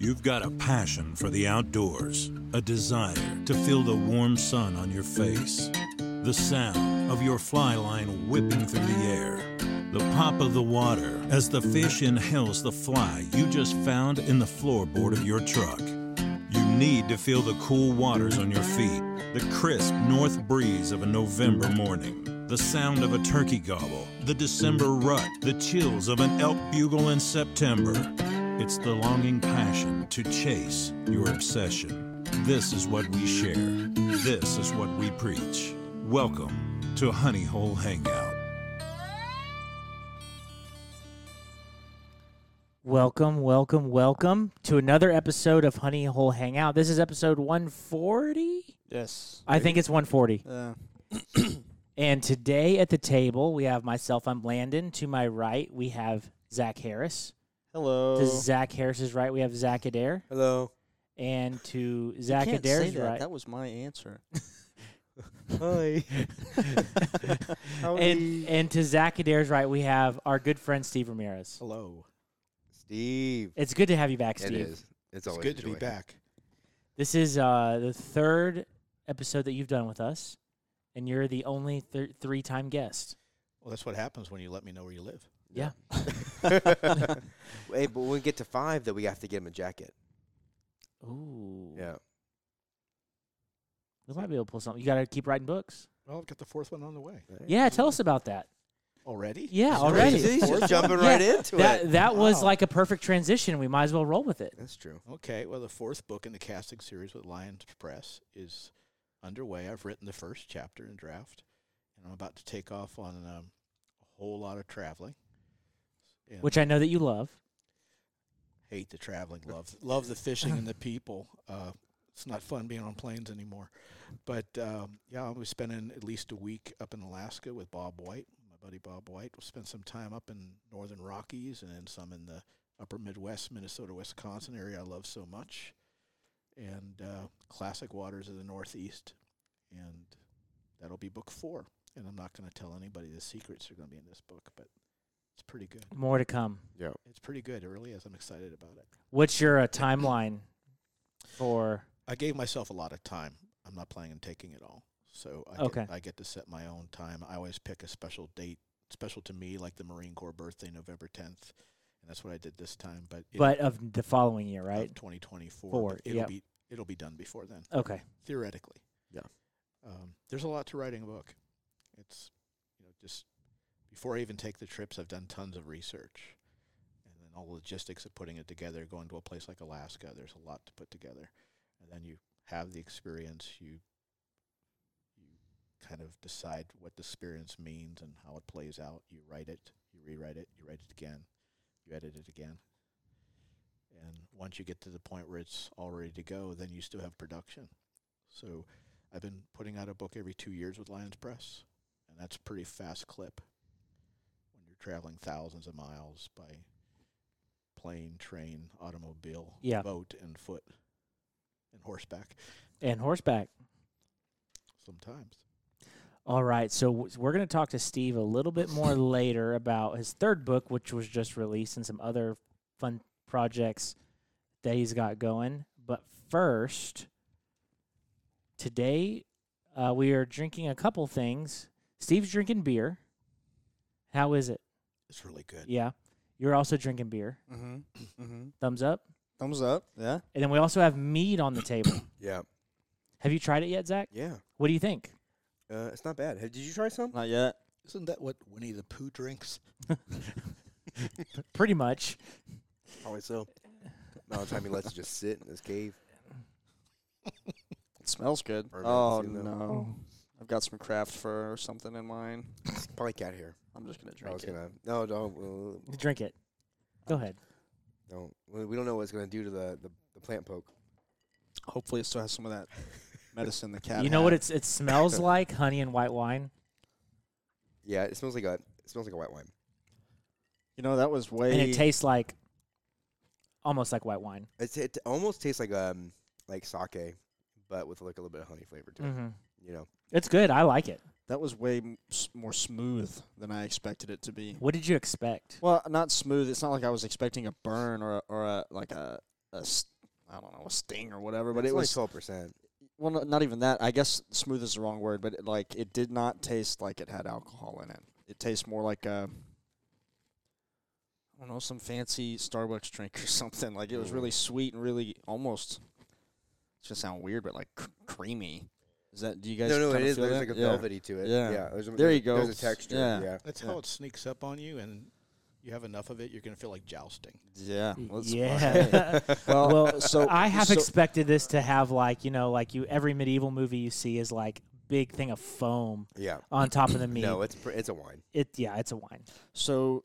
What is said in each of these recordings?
You've got a passion for the outdoors, a desire to feel the warm sun on your face, the sound of your fly line whipping through the air, the pop of the water as the fish inhales the fly you just found in the floorboard of your truck. You need to feel the cool waters on your feet, the crisp north breeze of a November morning, the sound of a turkey gobble, the December rut, the chills of an elk bugle in September. It's the longing passion to chase your obsession. This is what we share. This is what we preach. Welcome to Honey Hole Hangout. Welcome, welcome, welcome to another episode of Honey Hole Hangout. This is episode 140? Yes. I think it's 140. And today at the table, we have myself. I'm Landon. To my right, we have Zach Harris. Hello. To Zach Harris's right, we have Zach Adair. Hello. And to Zach Adair's right. That was my answer. Hi. And to Zach Adair's right, we have our good friend Steve Ramirez. Hello. Steve. It's good to have you back, Steve. It is. It's always good to be back. This is the third episode that you've done with us, and you're the only three-time guest. Well, that's what happens when you let me know where you live. Yeah. Hey, but when we get to five, though, we have to get him a jacket. Ooh. Yeah. We might be able to pull something. You got to keep writing books. Well, I've got the fourth one on the way. Right. Yeah, tell us about that. Already? Yeah, already. He's just jumping right into it. That was like a perfect transition. We might as well roll with it. That's true. Okay, well, the fourth book in the casting series with Lyons Press is underway. I've written the first chapter in draft, and I'm about to take off on a whole lot of traveling. And which I know that you love. Hate the traveling, love the fishing and the people. It's not fun being on planes anymore. But, yeah, I'll be spending at least a week up in Alaska with Bob White. Buddy Bob White. We'll spend some time up in northern Rockies and then some in the upper Midwest, Minnesota, Wisconsin area I love so much. And classic waters of the Northeast. And that'll be book four. And I'm not going to tell anybody the secrets are going to be in this book, but it's pretty good. More to come. Yeah. It's pretty good. It really is. I'm excited about it. What's your timeline for? I gave myself a lot of time. I'm not planning on taking it all. So I get to set my own time. I always pick a special date, special to me, like the Marine Corps birthday, November 10th. And that's what I did this time. But of the following year, right? Of 2024. It'll be done before then. Okay. Theoretically. Yeah. There's a lot to writing a book. It's, just before I even take the trips, I've done tons of research. And then all the logistics of putting it together, going to a place like Alaska, there's a lot to put together. And then you have the experience, you kind of decide what the experience means and how it plays out. You write it, you rewrite it, you write it again, you edit it again. And once you get to the point where it's all ready to go, then you still have production. So I've been putting out a book every 2 years with Lyons Press, and that's a pretty fast clip when you're traveling thousands of miles by plane, train, automobile, boat, and foot, and horseback. Sometimes. All right, so we're going to talk to Steve a little bit more later about his third book, which was just released, and some other fun projects that he's got going. But first, today we are drinking a couple things. Steve's drinking beer. How is it? It's really good. Yeah. You're also drinking beer. Mm-hmm. Mm-hmm. Thumbs up? Thumbs up, yeah. And then we also have mead on the table. Yeah. Have you tried it yet, Zach? Yeah. What do you think? It's not bad. Did you try some? Not yet. Isn't that what Winnie the Pooh drinks? Pretty much. Always so. Now the time he lets it just sit in this cave. It smells good. Oh, no. I've got some craft fur or something in mine. It's probably cat hair. I'm just going to drink it. No, don't. Drink it. Go ahead. Don't. We don't know what it's going to do to the plant poke. Hopefully it still has some of that. Medicine the cat. You know what it smells like? Honey and white wine. Yeah, it smells like a white wine. You know, that was way. And it tastes like almost like white wine. It almost tastes like sake, but with like a little bit of honey flavor to it. You know, it's good. I like it. That was way more smooth than I expected it to be. What did you expect? Well, not smooth. It's not like I was expecting a burn or a a sting or whatever, but it was like 12%. Well, no, not even that. I guess smooth is the wrong word, but it did not taste like it had alcohol in it. It tastes more like a, I don't know, some fancy Starbucks drink or something. Like, it was really sweet and really almost, it's just sound weird, but like creamy. Is that, do you guys? No, it is. There's like a velvety to it. Yeah. There you go. There's a texture. Yeah. That's how it sneaks up on you, and you have enough of it, you're going to feel like jousting. Yeah. Yeah. well, so I have expected this to have every medieval movie you see is like big thing of foam. Yeah. On top of the meat. No, it's a wine. It's a wine. So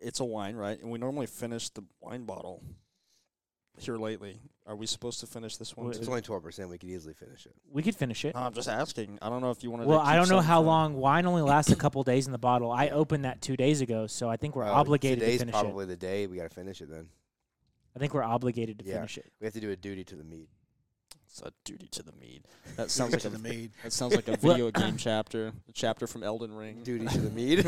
it's a wine, right? And we normally finish the wine bottle here lately. Are we supposed to finish this one? It's only 12%. We could easily finish it. We could finish it. I'm just asking. I don't know if you want to. Well, I don't know how long. Wine only lasts a couple days in the bottle. I opened that 2 days ago, so I think we're obligated to finish it. Today's probably the day we got to finish it then. I think we're obligated to finish it. We have to do a duty to the mead. It's a duty to the mead. That sounds like That sounds like a video game chapter. A chapter from Elden Ring. Duty to the mead.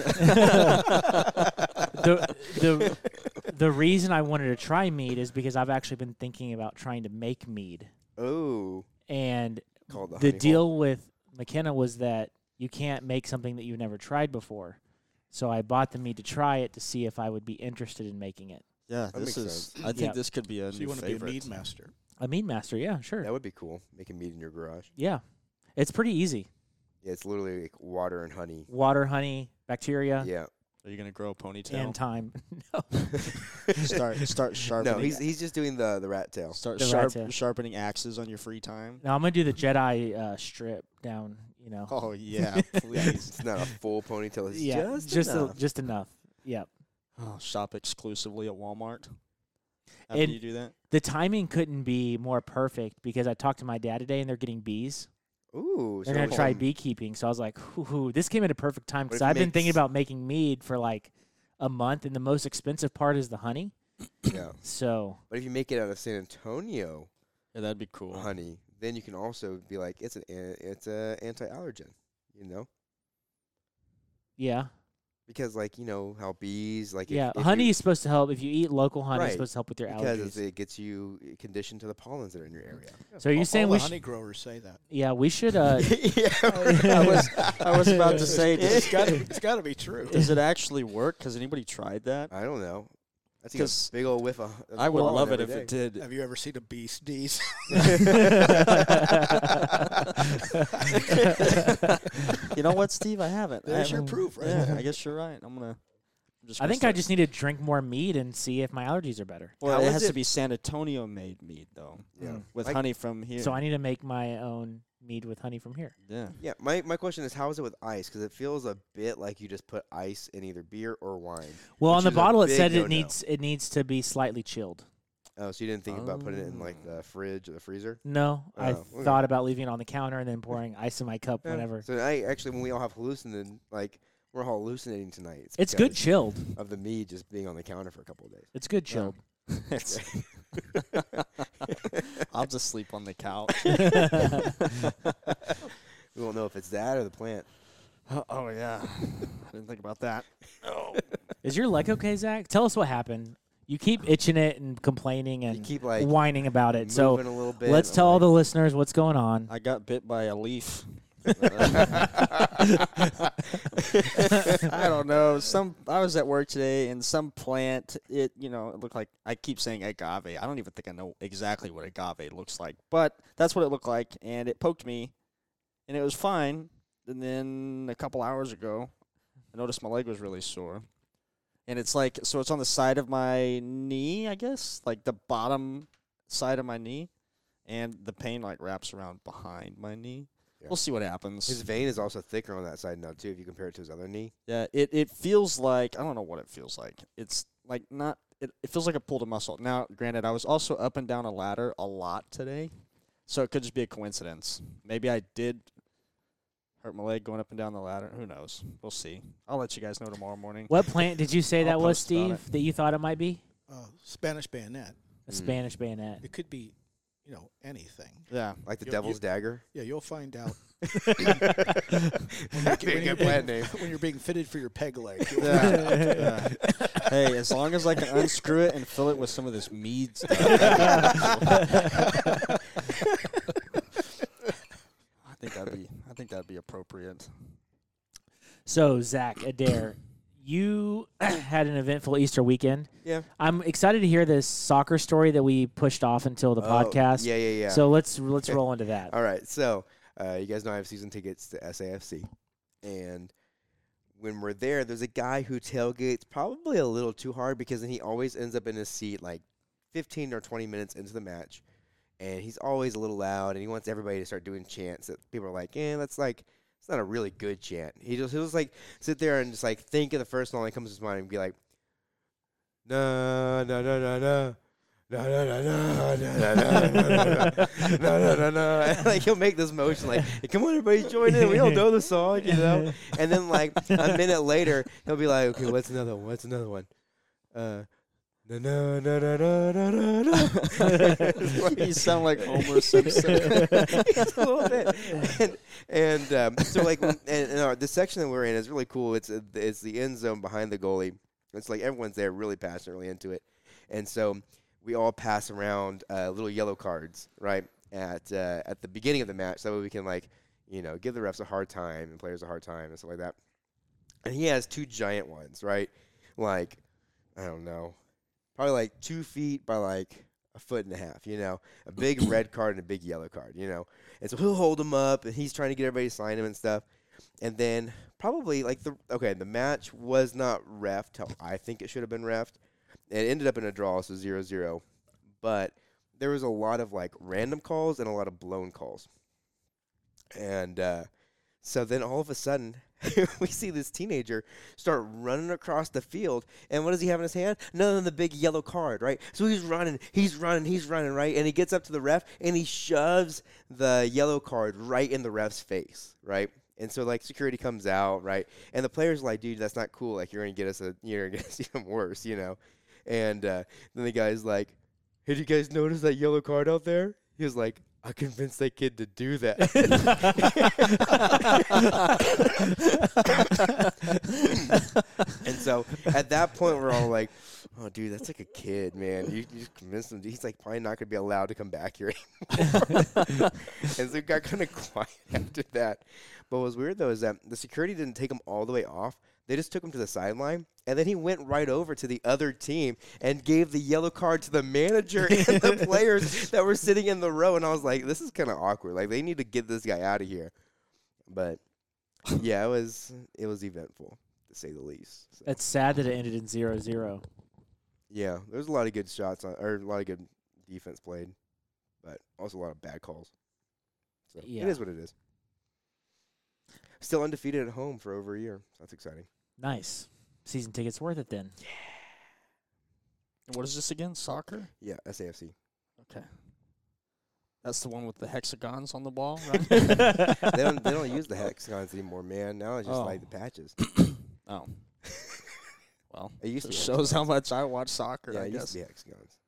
The reason I wanted to try mead is because I've actually been thinking about trying to make mead. Oh. And the deal with McKenna was that you can't make something that you've never tried before. So I bought the mead to try it to see if I would be interested in making it. Yeah, I think this could be a new favorite. So you want to be a mead master. A mead master, yeah, sure. That would be cool, making mead in your garage. Yeah. It's pretty easy. Yeah, it's literally like water and honey. Water, honey, bacteria. Yeah. Are you going to grow a ponytail? And time. No. Start sharpening. No, he's just doing the rat tail. Sharpening axes on your free time. No, I'm going to do the Jedi strip down, Oh, yeah, please. It's not a full ponytail. It's just enough. Just enough, yep. Oh, shop exclusively at Walmart. How do you do that? The timing couldn't be more perfect because I talked to my dad today, and they're getting bees. Ooh, they're going to try beekeeping. So I was like, this came at a perfect time because I've been thinking about making mead for like a month, and the most expensive part is the honey. Yeah. So. But if you make it out of San Antonio, that'd be cool. Honey, then you can also be like, it's an anti-allergen, Yeah. Because how bees if honey is supposed to help. If you eat local honey, it's supposed to help with your allergies because it gets you conditioned to the pollens that are in your area. Yeah. So you're saying all honey growers say that? Yeah, we should. Yeah, I was about to say it's got to be true. Does it actually work? Has anybody tried that? I don't know. That's a big old whiff of. I would love it if it did. Have you ever seen a bee's knees? You know what, Steve? I haven't. There's your proof, right? Yeah, I guess you're right. I just need to drink more mead and see if my allergies are better. Well, it has to be San Antonio made mead, though. Yeah, with honey from here. So I need to make my own mead with honey from here. Yeah. Yeah. My question is, how is it with ice? Because it feels a bit like you just put ice in either beer or wine. Well, on the bottle it said it needs to be slightly chilled. Oh, so you didn't think about putting it in the fridge or the freezer? No, I thought about leaving it on the counter and then pouring ice in my cup whenever. So I actually, when we all have hallucinating, we're all hallucinating tonight. It's good chilled. Of the mead just being on the counter for a couple of days. It's good chilled. I'll just sleep on the couch. We won't know if it's that or the plant. Oh yeah, I didn't think about that. Oh. Is your leg okay, Zach? Tell us what happened. You keep itching it and complaining and whining about it. So let's tell all the listeners what's going on. I got bit by a leaf. I don't know. I was at work today, and some plant. It looked like. I keep saying agave. I don't even think I know exactly what agave looks like, but that's what it looked like. And it poked me, and it was fine. And then a couple hours ago, I noticed my leg was really sore, and it's on the side of my knee, I guess, like the bottom side of my knee, and the pain wraps around behind my knee. We'll see what happens. His vein is also thicker on that side now, too, if you compare it to his other knee. Yeah, it feels like, I don't know what it feels like. It's like not, it feels like I pulled a muscle. Now, granted, I was also up and down a ladder a lot today, so it could just be a coincidence. Maybe I did hurt my leg going up and down the ladder. Who knows? We'll see. I'll let you guys know tomorrow morning. What plant did you say that was, Steve, that you thought it might be? Spanish bayonet. A Spanish bayonet. It could be anything. Yeah, like the devil's dagger. Yeah, you'll find out When you're being fitted for your peg leg. Hey, as long as I can unscrew it and fill it with some of this mead stuff. I think that'd be appropriate. So, Zach Adair, you had an eventful Easter weekend. Yeah. I'm excited to hear this soccer story that we pushed off until the podcast. Yeah. So let's roll into that. All right. So you guys know I have season tickets to SAFC, and when we're there, there's a guy who tailgates probably a little too hard, because then he always ends up in his seat like 15 or 20 minutes into the match, and he's always a little loud, and he wants everybody to start doing chants that people are like, that's like, it's not a really good chant. He'll just like sit there and just like think of the first one that comes to his mind and be like, no. Like he'll make this motion like, hey, come on, everybody, join in. We all know the song, you know. And then like a minute later, he'll be like, okay, what's another one? You sound like Homer Simpson. It's a little bit. So the section that we're in is really cool. It's the end zone behind the goalie. It's like everyone's there, really passionate, really into it. And so we all pass around little yellow cards, right, at the beginning of the match. So that way we can, like, you know, give the refs a hard time and players a hard time and stuff like that. And he has two giant ones, right? Like, I don't know, probably like 2 feet by like a foot and a half, you know, a big red card and a big yellow card, you know. And so he'll hold him up, and he's trying to get everybody to sign him and stuff. And then probably like the match was not reffed how I think it should have been reffed. It ended up in a draw, so 0-0. But there was a lot of like random calls and a lot of blown calls. And so then all of a sudden, we see this teenager start running across the field, and what does he have in his hand? None of the big yellow card, right? So he's running, right? And he gets up to the ref, and he shoves the yellow card right in the ref's face, right? And so, like, security comes out, right? And the players are like, dude, that's not cool. Like, you're going to get us even worse, you know? And then the guy's like, hey, did you guys notice that yellow card out there? He was like, I convinced that kid to do that. And so at that point, we're all like, oh, dude, that's like a kid, man. You just convinced him. He's like probably not going to be allowed to come back here anymore. And so it got kind of quiet after that. But what was weird, though, is that the security didn't take him all the way off. They just took him to the sideline, and then he went right over to the other team and gave the yellow card to the manager and the players that were sitting in the row. And I was like, this is kind of awkward. Like, they need to get this guy out of here. But, yeah, it was eventful, to say the least. So. It's sad that it ended in 0-0. Yeah, there was a lot of good shots, a lot of good defense played, but also a lot of bad calls. So It is what it is. Still undefeated at home for over a year. That's exciting. Nice. Season tickets worth it then. Yeah. And what is this again? Soccer? Yeah, SAFC. Okay. That's the one with the hexagons on the ball, right? They don't use the hexagons anymore, man. Now it's just like the patches. Oh. Well, it shows how much I watch soccer, yeah, I guess. Used to be hexagons.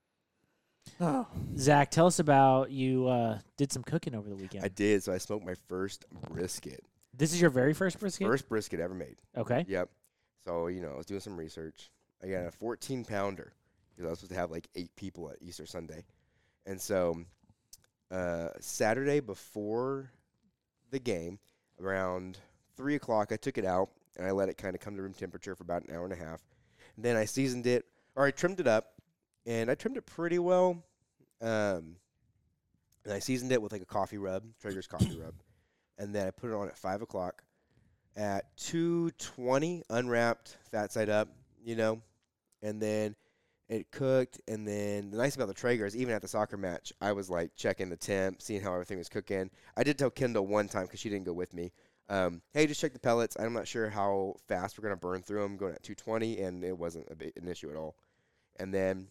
Oh. Zach, tell us about you did some cooking over the weekend. I did. So I smoked my first brisket. This is your very first brisket? First brisket ever made. Okay. Yep. So, you know, I was doing some research. I got a 14-pounder because I was supposed to have like 8 people at Easter Sunday. And so Saturday before the game, around 3 o'clock, I took it out, and I let it kind of come to room temperature for about an hour and a half. And then I seasoned it, or I trimmed it up, and I trimmed it pretty well. And I seasoned it with like a coffee rub, Traeger's coffee rub. And then I put it on at 5 o'clock. At 2:20, unwrapped, fat side up, you know. And then it cooked. And then the nice thing about the Traeger is even at the soccer match, I was, like, checking the temp, seeing how everything was cooking. I did tell Kendall one time because she didn't go with me, hey, just check the pellets. I'm not sure how fast we're going to burn through them going at 2:20, and it wasn't an issue at all. And then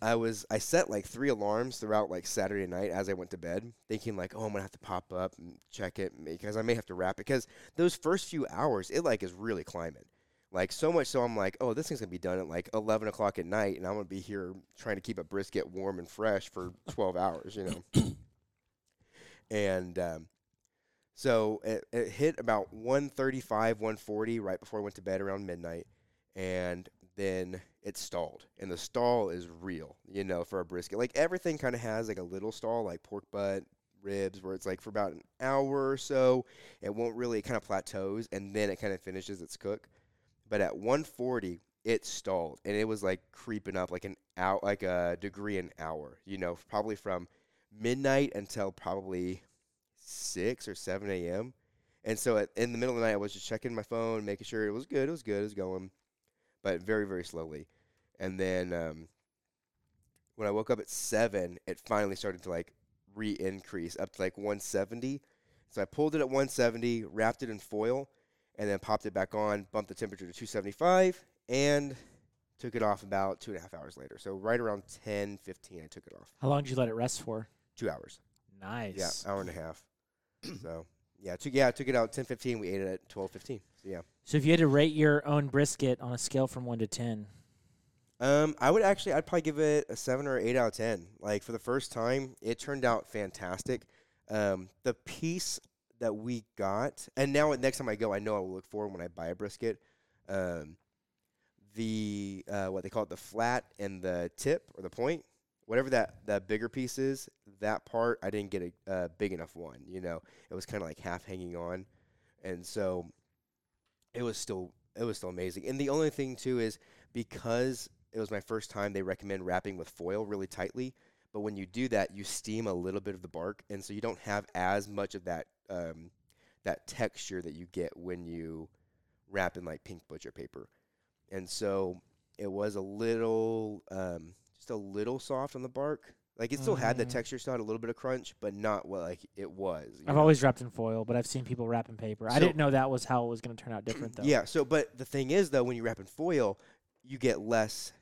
I set like 3 alarms throughout like Saturday night as I went to bed, thinking like, oh, I'm gonna have to pop up and check it because I may have to wrap it, because those first few hours it like is really climbing, like so much so I'm like, oh, this thing's gonna be done at like 11 o'clock at night, and I'm gonna be here trying to keep a brisket warm and fresh for 12 hours, you know. And So it hit about 135, 140 right before I went to bed around midnight, and then it stalled. And the stall is real, you know, for a brisket. Like, everything kind of has, like, a little stall, like pork butt, ribs, where it's, like, for about an hour or so, it won't really, it kind of plateaus, and then it kind of finishes its cook. But at 140, it stalled, and it was, like, creeping up, like, an hour, like a degree an hour, you know, probably from midnight until probably 6 or 7 a.m. And so in the middle of the night, I was just checking my phone, making sure it was going, but very, very slowly. And then when I woke up at 7, it finally started to, like, re-increase up to, like, 170. So I pulled it at 170, wrapped it in foil, and then popped it back on, bumped the temperature to 275, and took it off about 2.5 hours later. So right around 10:15, I took it off. How long did you let it rest for? 2 hours. Nice. Yeah, hour and a half. So, yeah, I took it out at 10:15. We ate it at 12:15. So, yeah. So if you had to rate your own brisket on a scale from 1 to 10. I'd probably give it a 7 or 8 out of 10. Like, for the first time, it turned out fantastic. The piece that we got, and now next time I go, I know I will look for when I buy a brisket. What they call it, the flat and the tip or the point. Whatever that bigger piece is, that part, I didn't get a big enough one, you know. It was kind of like half hanging on. And so it was still amazing. And the only thing, too, is because it was my first time, they recommend wrapping with foil really tightly. But when you do that, you steam a little bit of the bark. And so you don't have as much of that texture that you get when you wrap in, like, pink butcher paper. And so it was a little soft on the bark. Like, it still had the texture, still had a little bit of crunch, but not what, like, it was. I've always wrapped in foil, but I've seen people wrap in paper. So I didn't know that was how it was going to turn out different, though. Yeah, so, but the thing is, though, when you wrap in foil, you get less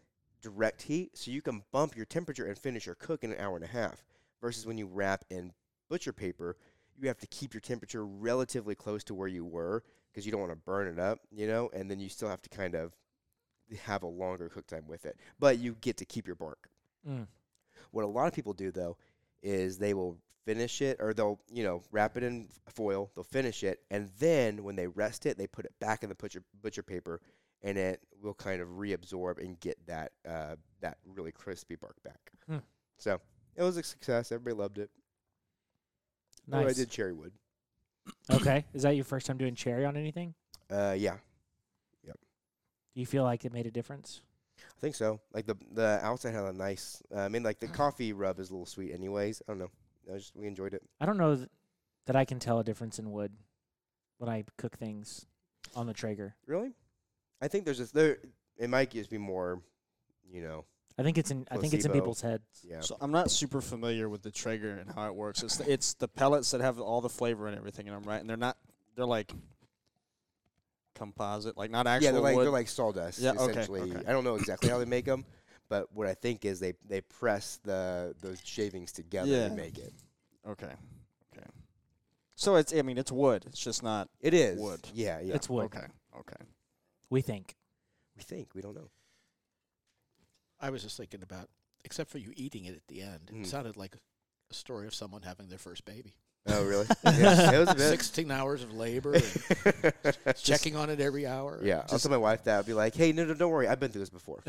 direct heat, so you can bump your temperature and finish your cook in an hour and a half, versus when you wrap in butcher paper, you have to keep your temperature relatively close to where you were, because you don't want to burn it up, you know, and then you still have to kind of have a longer cook time with it, but you get to keep your bark. What a lot of people do, though, is they will finish it, or they'll, you know, wrap it in foil, they'll finish it, and then when they rest it, they put it back in the butcher paper, and it will kind of reabsorb and get that really crispy bark back. So it was a success. Everybody loved it. Nice. I did cherry wood. Okay. Is that your first time doing cherry on anything? Yeah. Do you feel like it made a difference? I think so. Like, the outside had a nice, the coffee rub is a little sweet anyways. I don't know. We enjoyed it. I don't know that I can tell a difference in wood when I cook things on the Traeger. Really? I think it might just be more, you know. I think it's in people's heads. Yeah. So I'm not super familiar with the Traeger and how it works. It's the pellets that have all the flavor and everything, and I'm right. And they're like composite, like not actual wood. They're like sawdust, essentially. Okay. I don't know exactly how they make them, but what I think is they press those shavings together and make it. Okay. So it's wood. It's just not. It is wood. Yeah. It's wood. Okay. We think. We don't know. I was just thinking about, except for you eating it at the end, it sounded like a story of someone having their first baby. Oh, really? Yeah, it was a bit. 16 hours of labor, and checking on it every hour. Yeah, I'll tell my wife that. I'll be like, hey, no, don't worry. I've been through this before.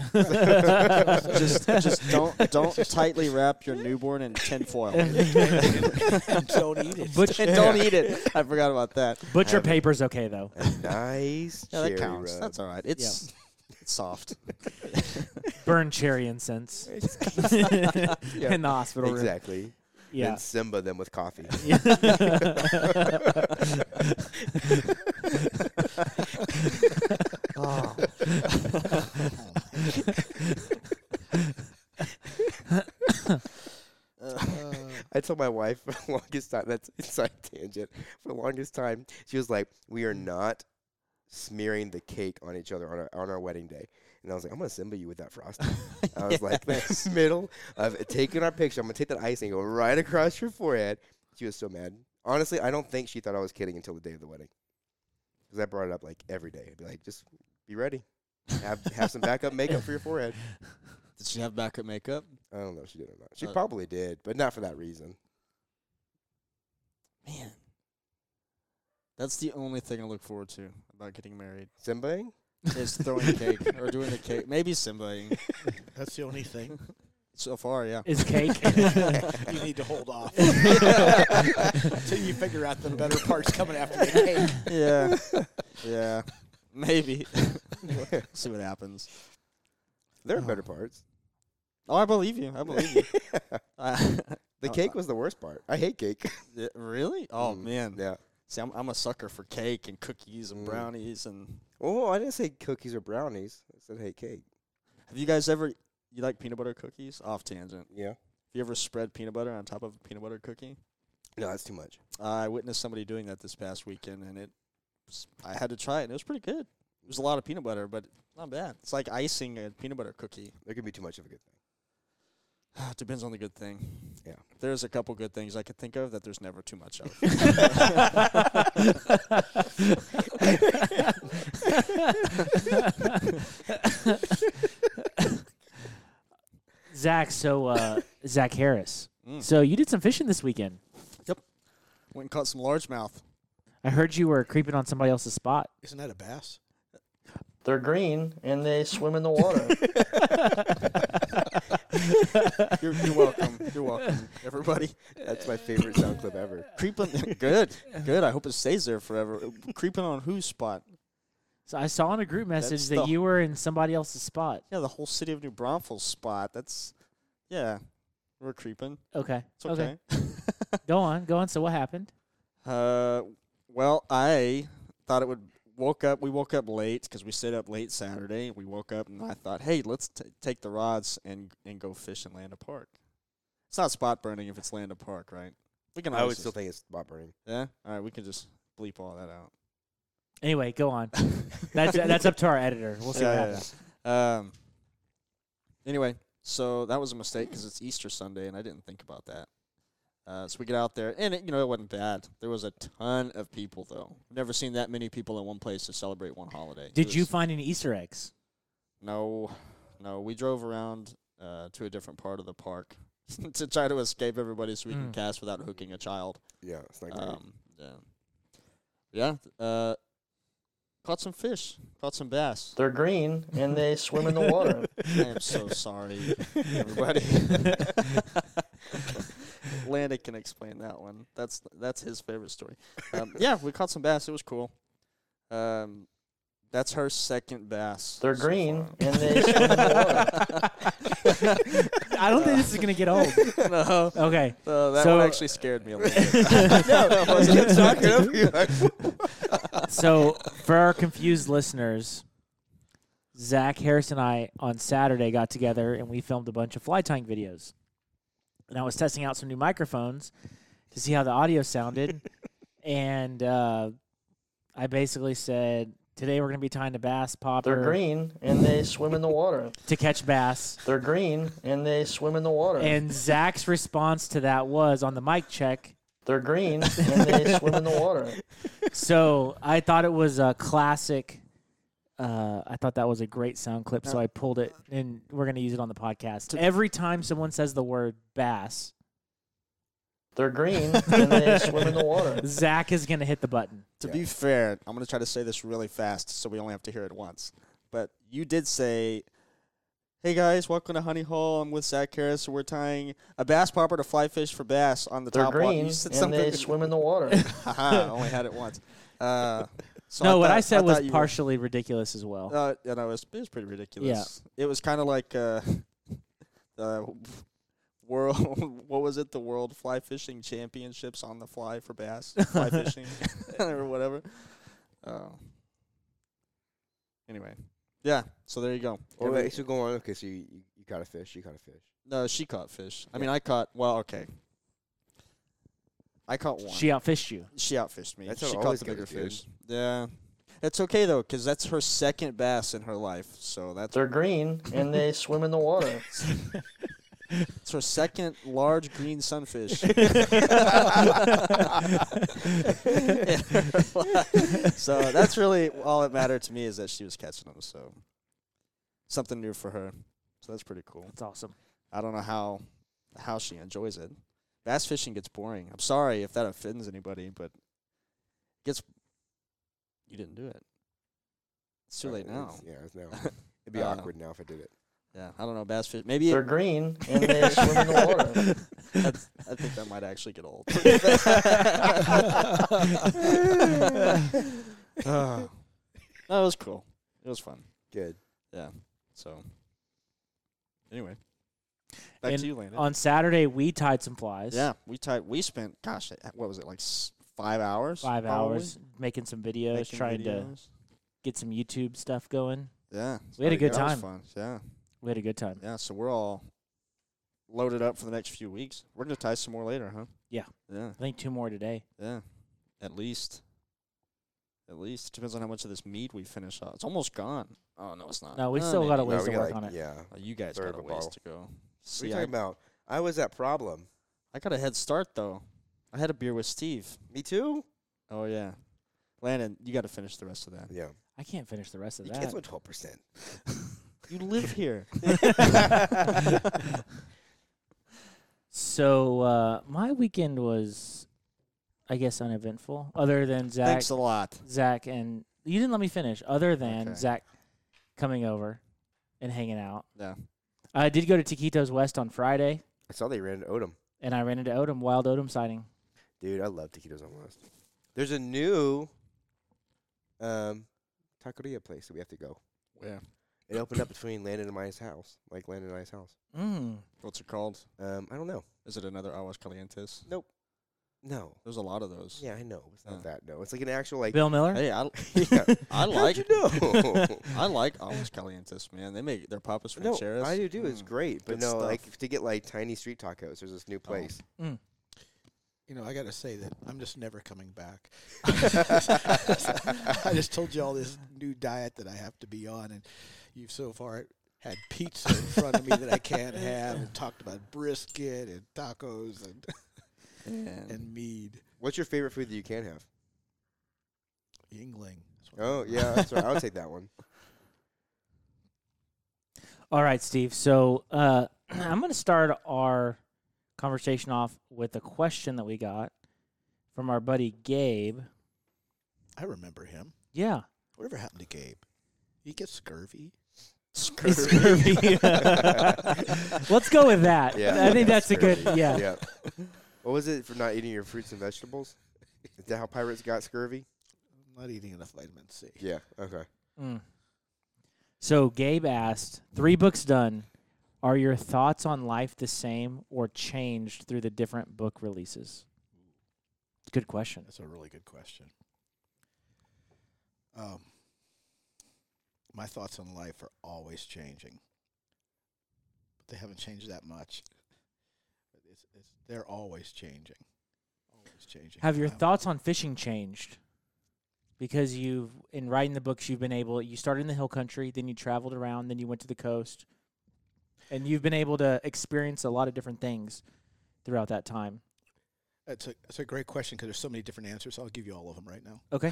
just don't tightly wrap your newborn in tin foil. And don't eat it. Don't eat it. I forgot about that. Butcher paper's okay, though. Nice cherry. That counts. Rub. That's all right. It's soft. Burn cherry incense in the hospital room. Exactly. Yeah. And Simba them with coffee. Oh. I told my wife for the longest time, that's inside tangent, for the longest time, she was like, we are not smearing the cake on each other on our wedding day. And I was like, I'm going to Simba you with that frosting. I was like, the middle of taking our picture, I'm going to take that icing and go right across your forehead. She was so mad. Honestly, I don't think she thought I was kidding until the day of the wedding. Because I brought it up, like, every day. I'd be like, just be ready. Have some backup makeup for your forehead. Did she have backup makeup? I don't know if she did or not. She probably did, but not for that reason. Man. That's the only thing I look forward to about getting married. Simbaing? Is throwing cake or doing the cake. Maybe simbaing. That's the only thing. So far, yeah. Is cake. You need to hold off. Until you figure out the better part's coming after the cake. Yeah. Yeah. Maybe. See what happens. There are better parts. Oh, I believe you. I believe you. The cake was the worst part. I hate cake. Really? Oh, man. Yeah. See, I'm a sucker for cake and cookies and brownies and. Oh, I didn't say cookies or brownies. I said hate cake. Have you guys ever? You like peanut butter cookies? Off tangent. Yeah. Have you ever spread peanut butter on top of a peanut butter cookie? No, that's too much. I witnessed somebody doing that this past weekend, and I had to try it. And it was pretty good. It was a lot of peanut butter, but not bad. It's like icing a peanut butter cookie. There could be too much of a good thing. It depends on the good thing. Yeah. There's a couple good things I could think of that there's never too much of. Zach, Zach Harris. So you did some fishing this weekend. Yep. Went and caught some largemouth. I heard you were creeping on somebody else's spot. Isn't that a bass? They're green, and they swim in the water. You're welcome. You're welcome, everybody. That's my favorite sound clip ever. Creeping. Good. Good. I hope it stays there forever. Creeping on whose spot? So I saw in a group message that you were in somebody else's spot. Yeah, the whole city of New Braunfels spot. That's, yeah, we're creeping. Okay. It's okay. Go on. So what happened? Well, I thought it would we woke up late because we stayed up late Saturday. We woke up, and I thought, hey, let's take the rods and go fish in Landa Park. It's not spot burning if it's Landa Park, right? I would still think it's spot burning. Yeah? All right, we can just bleep all that out. Anyway, go on. That's up to our editor. We'll see what happens. Yeah. Anyway, so that was a mistake because it's Easter Sunday, and I didn't think about that. So we get out there, and it wasn't bad. There was a ton of people, though. Never seen that many people in one place to celebrate one holiday. Did you find any Easter eggs? No. We drove around to a different part of the park to try to escape everybody so we can cast without hooking a child. Yeah, it's like that. Yeah. Yeah. Caught some fish. Caught some bass. They're green, and they swim in the water. I am so sorry, everybody. Landon can explain that one. That's his favorite story. Yeah, we caught some bass. It was cool. That's her second bass. They're green, and they swim in the water. I don't think this is going to get old. No. Okay. So that one actually scared me a little bit. No, I wasn't talking over you. So, for our confused listeners, Zach Harris and I on Saturday got together, and we filmed a bunch of fly tying videos. And I was testing out some new microphones to see how the audio sounded. And I basically said, today we're going to be tying a bass popper. They're green, and they swim in the water. To catch bass. They're green, and they swim in the water. And Zach's response to that was, on the mic check, they're green, and they swim in the water. So I thought it was a classic. I thought that was a great sound clip, so I pulled it, and we're going to use it on the podcast. Every time someone says the word bass. They're green, and they swim in the water. Zach is going to hit the button. To be fair, I'm going to try to say this really fast so we only have to hear it once. But you did say, hey, guys, welcome to Honey Hole. I'm with Zach Harris. We're tying a bass popper to fly fish for bass on the top water. They're green, and they swim in the water. I only had it once. What I said was partially ridiculous as well. It was pretty ridiculous. Yeah. It was kind of like what was it? The World Fly Fishing Championships on the fly for bass, fly fishing, or whatever. Anyway, yeah. So there you go. Okay, so go on. Okay, so you caught a fish. You caught a fish. No, she caught fish. I mean, I caught. Well, okay. I caught one. She outfished you. She outfished me. She caught the bigger fish. Yeah. That's okay, though, because that's her second bass in her life. So that's. They're green, and they swim in the water. It's her second large green sunfish. So that's really all that mattered to me is that she was catching them. So something new for her. So that's pretty cool. That's awesome. I don't know how she enjoys it. Bass fishing gets boring. I'm sorry if that offends anybody, but it gets you didn't do it. It's too late now. Yeah, it's now. It'd be awkward now if I did it. Yeah, I don't know. Bass fish, maybe they're green and they swim in the water. That's, I think that might actually get old. No, it was cool. It was fun. Good. Yeah. So, anyway, back to you, Landon. On Saturday, we tied some flies. Yeah, we tied. We spent, gosh, what was it, like 5 hours? 5 hours making some videos, trying to get some YouTube stuff going. Yeah. We had a good time. Fun. Yeah. We had a good time. Yeah, so we're all loaded up for the next few weeks. We're going to tie some more later, huh? Yeah. Yeah. I think 2 more today. Yeah. At least. At least. Depends on how much of this meat we finish off. It's almost gone. Oh, no, it's not. No, we still got a ways to work on it. Yeah. You guys got a ways to go. What are you talking about? I was that problem. I got a head start, though. I had a beer with Steve. Me too? Oh, yeah. Landon, you got to finish the rest of that. Yeah. I can't finish the rest of that. You can't do 12%. You live here. So my weekend was, I guess, uneventful. Other than Zach. Thanks a lot. Zach and you didn't let me finish. Other than Zach coming over and hanging out. Yeah. I did go to Taquitos West on Friday. I saw they ran into Odom. And I ran into Odom, wild Odom sighting. Dude, I love Taquitos on West. There's a new taqueria place that we have to go. Yeah. It opened up between Landon and I's house, like Landon and I's house. Mm. What's it called? I don't know. Is it another Aguas Calientes? Nope. No. There's a lot of those. Yeah, I know. It's not that, no. It's like an actual, like... Bill Miller? Hey, I like... How'd you know? I like Aguas Calientes, man. They make their papas rancheras. No, I do, It's great. But no, like, to get, like, tiny street tacos, there's this new place. Oh. Mm. You know, I got to say that I'm just never coming back. I just told you all this new diet that I have to be on, and you've so far had pizza in front of me that I can't have, and talked about brisket and tacos and mead. What's your favorite food that you can have? Yingling. Oh, yeah, that's right. I would take that one. All right, Steve. So I'm going to start our conversation off with a question that we got from our buddy Gabe. I remember him. Yeah. Whatever happened to Gabe? He gets scurvy. Scurvy. Let's go with that. Yeah, I think that's a good. Yeah. What was it for not eating your fruits and vegetables? Is that how pirates got scurvy? Not eating enough vitamin C. Yeah. Okay. Mm. So Gabe asked, 3 books done. Are your thoughts on life the same or changed through the different book releases? Good question. That's a really good question. My thoughts on life are always changing. But they haven't changed that much. They're always changing. Always changing. Have your thoughts on fishing changed? Because in writing the books, you started in the Hill Country, then you traveled around, then you went to the coast. And you've been able to experience a lot of different things throughout that time. That's a great question because there's so many different answers. I'll give you all of them right now. Okay.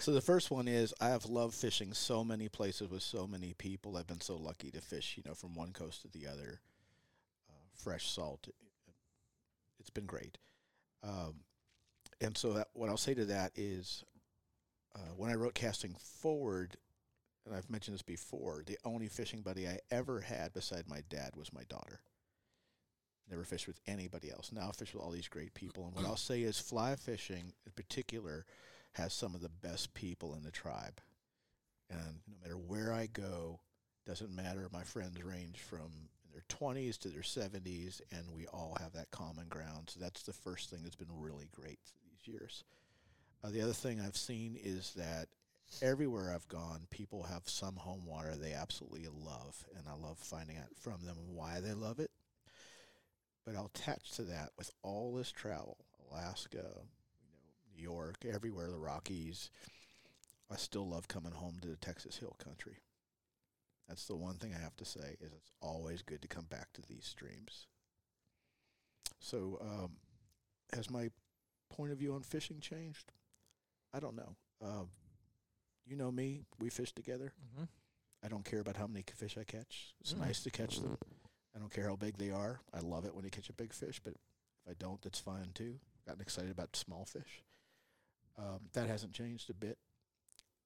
So the first one is I have loved fishing so many places with so many people. I've been so lucky to fish, from one coast to the other, fresh salt. It's been great. And so what I'll say to that is when I wrote Casting Forward, and I've mentioned this before, the only fishing buddy I ever had beside my dad was my daughter. Never fished with anybody else. Now I fish with all these great people. And what I'll say is fly fishing in particular has some of the best people in the tribe. And no matter where I go, doesn't matter. My friends range from their 20s to their 70s, and we all have that common ground. So that's the first thing that's been really great these years. The other thing I've seen is that everywhere I've gone, people have some home water they absolutely love, and I love finding out from them why they love it. But I'll attach to that with all this travel, Alaska, New York, everywhere, the Rockies, I still love coming home to the Texas Hill Country. That's the one thing I have to say is it's always good to come back to these streams. So has my point of view on fishing changed? I don't know. You know me. We fish together. Mm-hmm. I don't care about how many fish I catch. It's nice to catch them. I don't care how big they are. I love it when you catch a big fish, but if I don't, that's fine too. Gotten excited about small fish. That hasn't changed a bit.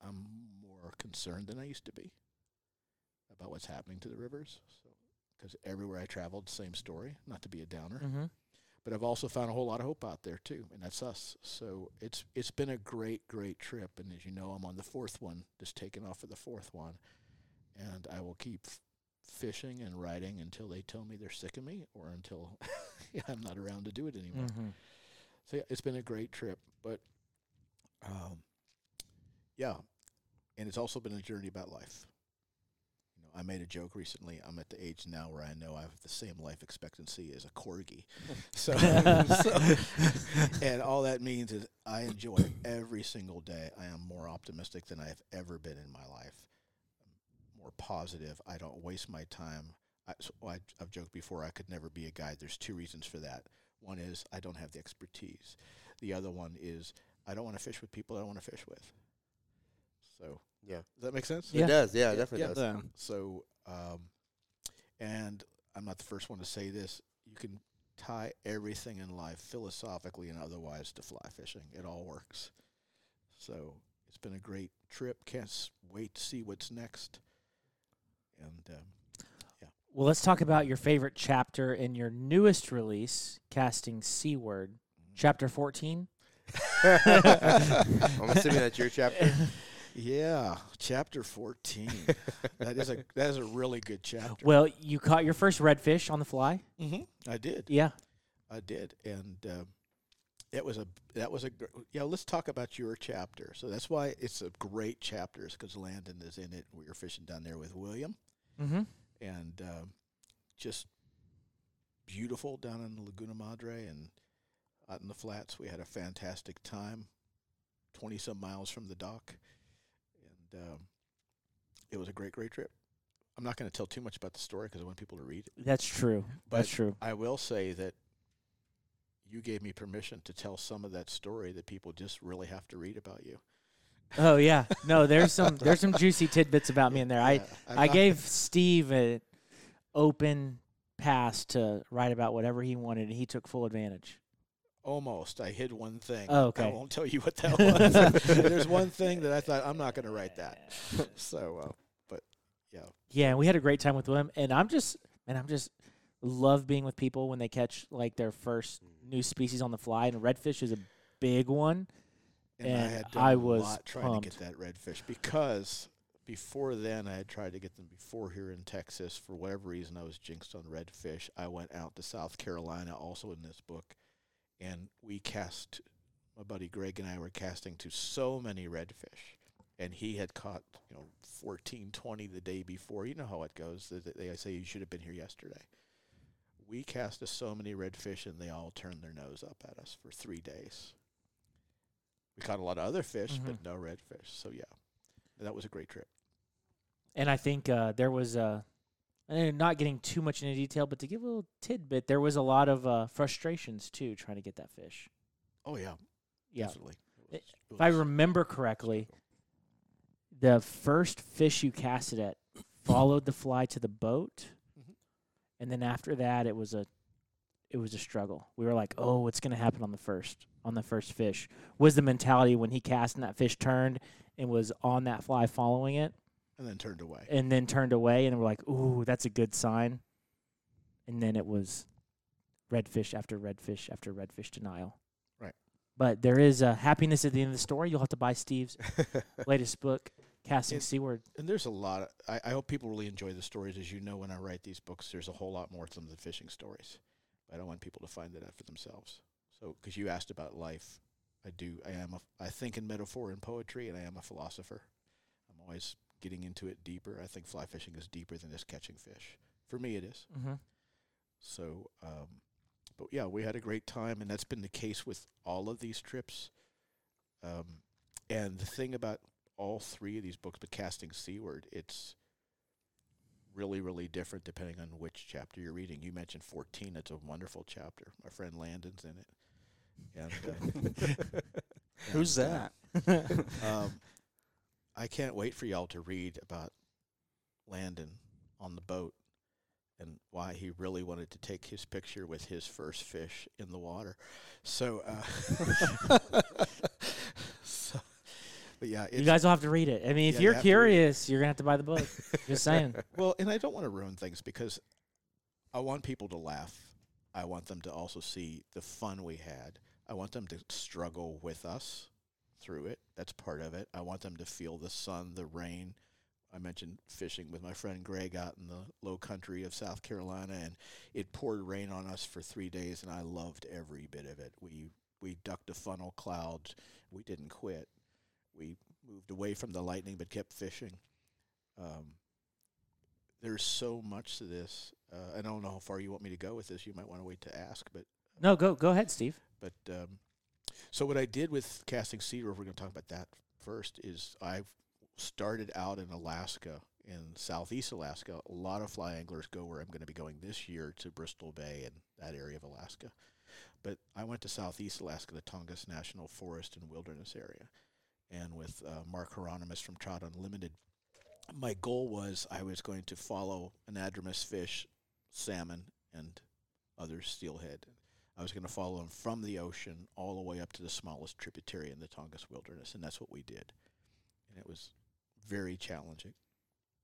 I'm more concerned than I used to be about what's happening to the rivers. So, because everywhere I traveled, same story, not to be a downer. Mm-hmm. But I've also found a whole lot of hope out there, too, and that's us. So it's been a great, great trip. And as you know, I'm on the fourth one, just taking off for the fourth one. And I will keep fishing and riding until they tell me they're sick of me or until I'm not around to do it anymore. Mm-hmm. So yeah, it's been a great trip. But, yeah, and it's also been a journey about life. I made a joke recently. I'm at the age now where I know I have the same life expectancy as a corgi. And all that means is I enjoy every single day. I am more optimistic than I have ever been in my life. I'm more positive. I don't waste my time. I've joked before I could never be a guide. There's two reasons for that. One is I don't have the expertise. The other one is I don't want to fish with people I don't want to fish with. So... yeah. Does that make sense? Yeah. It does. Yeah, it definitely does. Yeah. So, and I'm not the first one to say this. You can tie everything in life philosophically and otherwise to fly fishing. It all works. So it's been a great trip. Can't wait to see what's next. And, yeah. Well, let's talk about your favorite chapter in your newest release, Casting Seaward, Chapter 14. I'm assuming that's your chapter. Yeah, Chapter 14. That is a really good chapter. Well, you caught your first redfish on the fly. Mm-hmm. I did. Yeah, I did, and that was a Let's talk about your chapter. So that's why it's a great chapter, because Landon is in it. We were fishing down there with William, mm-hmm. and just beautiful down in the Laguna Madre and out in the flats. We had a fantastic time, 20-some miles from the dock. It was a great, great trip. I'm not going to tell too much about the story because I want people to read it. That's true. But that's true. I will say that you gave me permission to tell some of that story that people just really have to read about you. Oh, yeah. No, there's some juicy tidbits about me in there. Yeah, I gave Steve an open pass to write about whatever he wanted, and he took full advantage. Almost. I hid one thing. Oh, okay. I won't tell you what that was. There's one thing that I thought, I'm not going to write that. So, but, yeah. Yeah, and we had a great time with William. And I'm just love being with people when they catch, like, their first new species on the fly. And redfish is a big one. And I was pumped to get that redfish because before then I had tried to get them before here in Texas. For whatever reason, I was jinxed on redfish. I went out to South Carolina, also in this book. And we cast, my buddy Greg and I were casting to so many redfish. And he had caught, 14, 20 the day before. You know how it goes. They say you should have been here yesterday. We cast to so many redfish, and they all turned their nose up at us for 3 days. We caught a lot of other fish, mm-hmm. but no redfish. So, yeah, that was a great trip. And I think there was and not getting too much into detail, but to give a little tidbit, there was a lot of frustrations, too, trying to get that fish. Oh, yeah. Yeah. Definitely. If I remember correctly, the first fish you casted at followed the fly to the boat, mm-hmm. and then after that, it was a struggle. We were like, oh, what's going to happen on the first fish? Was the mentality when he cast and that fish turned and was on that fly following it? And then turned away. And we're like, ooh, that's a good sign. And then it was redfish after redfish after redfish denial. Right. But there is a happiness at the end of the story. You'll have to buy Steve's latest book, Casting Seaward. And there's a lot. I hope people really enjoy the stories. As you know, when I write these books, there's a whole lot more to them than fishing stories. I don't want people to find that out for themselves. So, because you asked about life, I do. I think in metaphor and poetry, and I am a philosopher. I'm always getting into it deeper. I think fly fishing is deeper than just catching fish. For me, it is. Mm-hmm. So, but yeah, we had a great time, and that's been the case with all of these trips. And the thing about all three of these books, but Casting Seaward, it's really, really different depending on which chapter you're reading. You mentioned 14. That's a wonderful chapter. My friend Landon's in it. And who's that? I can't wait for y'all to read about Landon on the boat and why he really wanted to take his picture with his first fish in the water. So But yeah, you guys will have to read it. I mean, if you're curious, you're gonna have to buy the book. Just saying. Well, and I don't want to ruin things because I want people to laugh. I want them to also see the fun we had. I want them to struggle with us through it. That's part of it. I want them to feel the sun, the rain. I mentioned fishing with my friend Greg out in the low country of South Carolina, and it poured rain on us for 3 days, and I loved every bit of it. We ducked a funnel cloud. We didn't quit. We moved away from the lightning but kept fishing. There's so much to this. I don't know how far you want me to go with this. You might want to wait to ask. But no, go ahead, Steve. But so what I did with Casting Seaward, we're going to talk about that first, is I started out in Alaska, in Southeast Alaska. A lot of fly anglers go where I'm going to be going this year, to Bristol Bay and that area of Alaska. But I went to Southeast Alaska, the Tongass National Forest and Wilderness Area, and with Mark Hieronymus from Trout Unlimited. My goal was I was going to follow anadromous fish, salmon, and other steelhead. I was going to follow them from the ocean all the way up to the smallest tributary in the Tongass Wilderness, and that's what we did. And it was very challenging.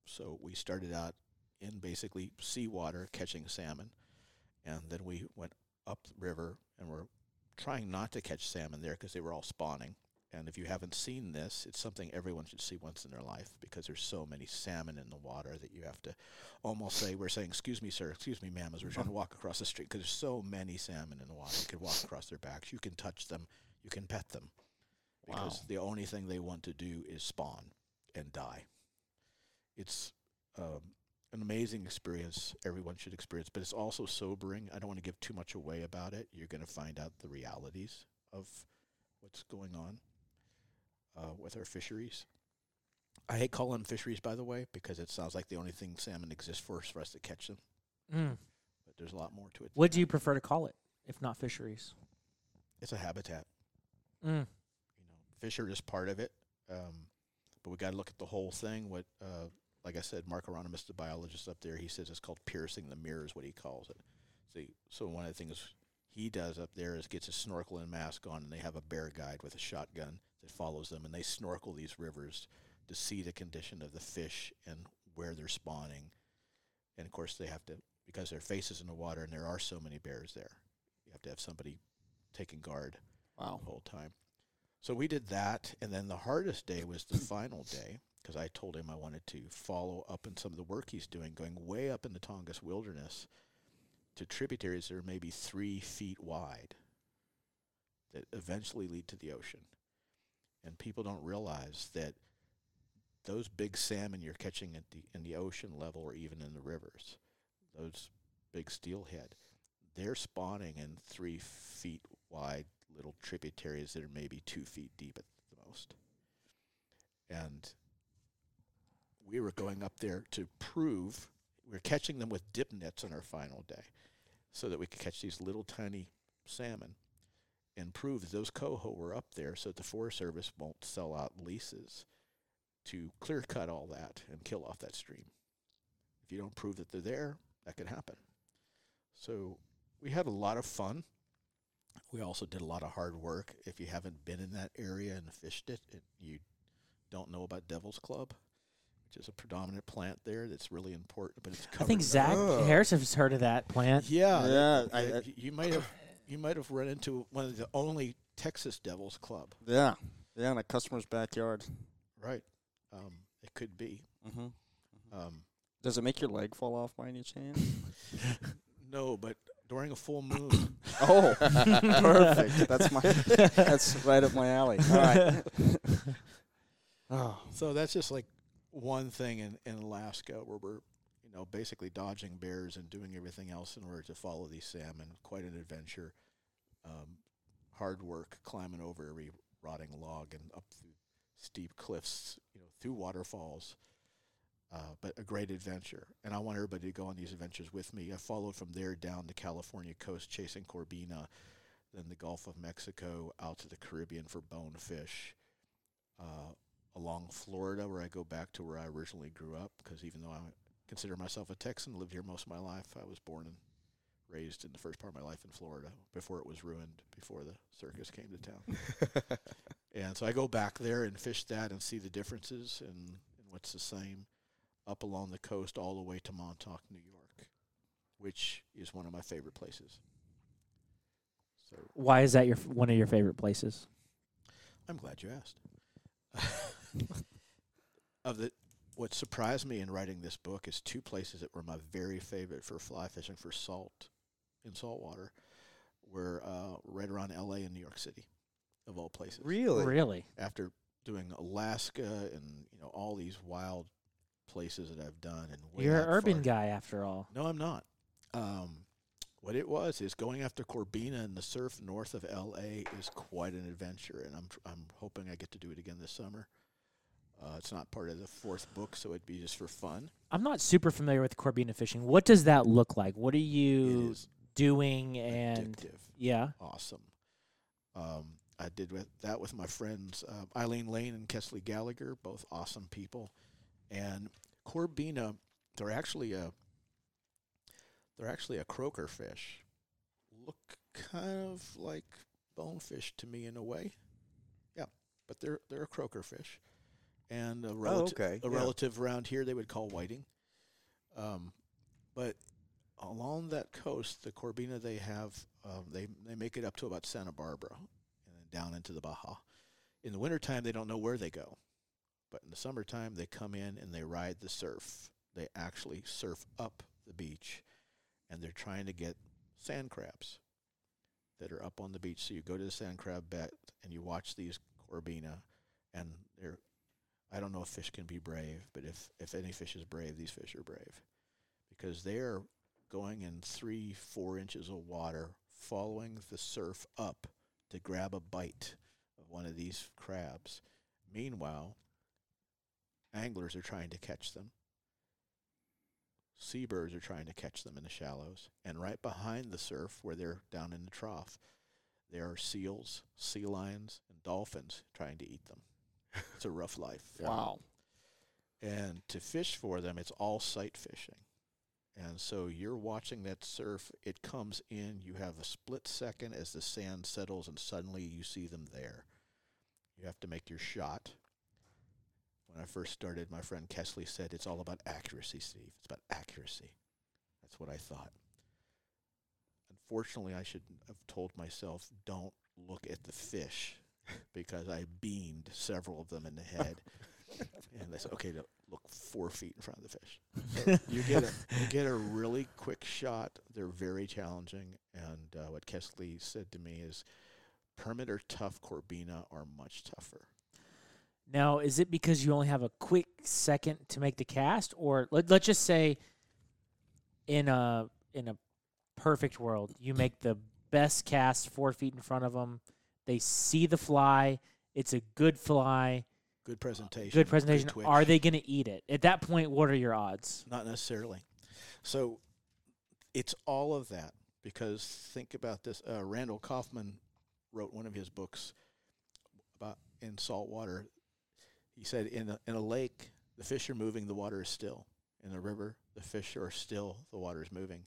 So we started out in basically seawater, catching salmon, and then we went upriver, and we're trying not to catch salmon there because they were all spawning. And if you haven't seen this, it's something everyone should see once in their life because there's so many salmon in the water that you have to almost say, we're saying, excuse me, sir, excuse me, ma'am, as we're trying to walk across the street, because there's so many salmon in the water. You can walk across their backs. You can touch them. You can pet them. Because the only thing they want to do is spawn and die. It's an amazing experience. Everyone should experience, but it's also sobering. I don't want to give too much away about it. You're going to find out the realities of what's going on with our fisheries. I hate calling them fisheries, by the way, because it sounds like the only thing salmon exists for is for us to catch them. Mm. But there's a lot more to it. What do you prefer to call it, if not fisheries? It's a habitat. Mm. You know, fish are just part of it, but we got to look at the whole thing. What, like I said, Mark Hieronymus, the biologist up there, he says it's called piercing the mirror is what he calls it. So one of the things he does up there is gets a snorkel and mask on, and they have a bear guide with a shotgun that follows them, and they snorkel these rivers to see the condition of the fish and where they're spawning. And, of course, they have to, because their face is in the water and there are so many bears there, you have to have somebody taking guard the whole time. So we did that, and then the hardest day was the final day, because I told him I wanted to follow up in some of the work he's doing, going way up in the Tongass Wilderness, to tributaries that are maybe 3 feet wide that eventually lead to the ocean. And people don't realize that those big salmon you're catching at the in the ocean level or even in the rivers, those big steelhead, they're spawning in 3 feet wide little tributaries that are maybe 2 feet deep at the most. And we were going up there to prove we're catching them with dip nets on our final day so that we could catch these little tiny salmon and prove that those coho were up there so that the Forest Service won't sell out leases to clear cut all that and kill off that stream. If you don't prove that they're there, that could happen. So we had a lot of fun. We also did a lot of hard work. If you haven't been in that area and fished it you don't know about Devil's Club, which is a predominant plant there that's really important. But it's covered. I think Zach Harris has heard of that plant. Yeah. You might have run into one of the only Texas Devil's Club. Yeah, in a customer's backyard. Right. It could be. Mm-hmm. Does it make your leg fall off by any chance? No, but during a full moon. Oh, perfect. That's right up my alley. All right. So that's just like one thing in Alaska where we're, basically dodging bears and doing everything else in order to follow these salmon. Quite an adventure. Hard work, climbing over every rotting log and up through steep cliffs, through waterfalls. But a great adventure. And I want everybody to go on these adventures with me. I followed from there down the California coast, chasing Corbina, then the Gulf of Mexico, out to the Caribbean for bonefish. Along Florida, where I go back to where I originally grew up, because even though I consider myself a Texan, lived here most of my life, I was born and raised in the first part of my life in Florida before it was ruined, before the circus came to town. And so I go back there and fish that and see the differences and what's the same up along the coast all the way to Montauk, New York, which is one of my favorite places. So why is that one of your favorite places? I'm glad you asked. What surprised me in writing this book is two places that were my very favorite for fly fishing for salt in saltwater were right around L.A. and New York City, of all places. Really? After doing Alaska and all these wild places that I've done, and you're an urban guy after all. No, I'm not. What it was is going after Corbina in the surf north of L.A. is quite an adventure, and I'm hoping I get to do it again this summer. It's not part of the fourth book, so it'd be just for fun. I'm not super familiar with Corbina fishing. What does that look like? What are you doing? And addictive. Yeah. Awesome. I did that with my friends Eileen Lane and Kesley Gallagher, both awesome people. And Corbina, they're actually a croaker fish. Look kind of like bonefish to me in a way. Yeah, but they're a croaker fish. And a relative around here they would call whiting. But along that coast, the Corbina they have, they make it up to about Santa Barbara and then down into the Baja. In the wintertime, they don't know where they go. But in the summertime, they come in and they ride the surf. They actually surf up the beach, and they're trying to get sand crabs that are up on the beach. So you go to the sand crab bet, and you watch these Corbina, and they're – I don't know if fish can be brave, but if any fish is brave, these fish are brave. Because they are going in 3-4 inches of water, following the surf up to grab a bite of one of these crabs. Meanwhile, anglers are trying to catch them. Seabirds are trying to catch them in the shallows. And right behind the surf, where they're down in the trough, there are seals, sea lions, and dolphins trying to eat them. It's a rough life. Wow. And to fish for them, it's all sight fishing. And so you're watching that surf. It comes in. You have a split second as the sand settles, and suddenly you see them there. You have to make your shot. When I first started, my friend Kesley said, it's all about accuracy, Steve. It's about accuracy. That's what I thought. Unfortunately, I should have told myself, don't look at the fish. Because I beamed several of them in the head. And they said, okay, look 4 feet in front of the fish. So you get a really quick shot. They're very challenging. And what Kesley said to me is, permit or tough Corbina are much tougher. Now, is it because you only have a quick second to make the cast? Or let's just say in a perfect world, you make the best cast 4 feet in front of them. They see the fly. It's a good fly. Good presentation. Good are they going to eat it? At that point, what are your odds? Not necessarily. So it's all of that, because think about this. Randall Kaufman wrote one of his books about in saltwater. He said in a lake, the fish are moving, the water is still. In a river, the fish are still, the water is moving.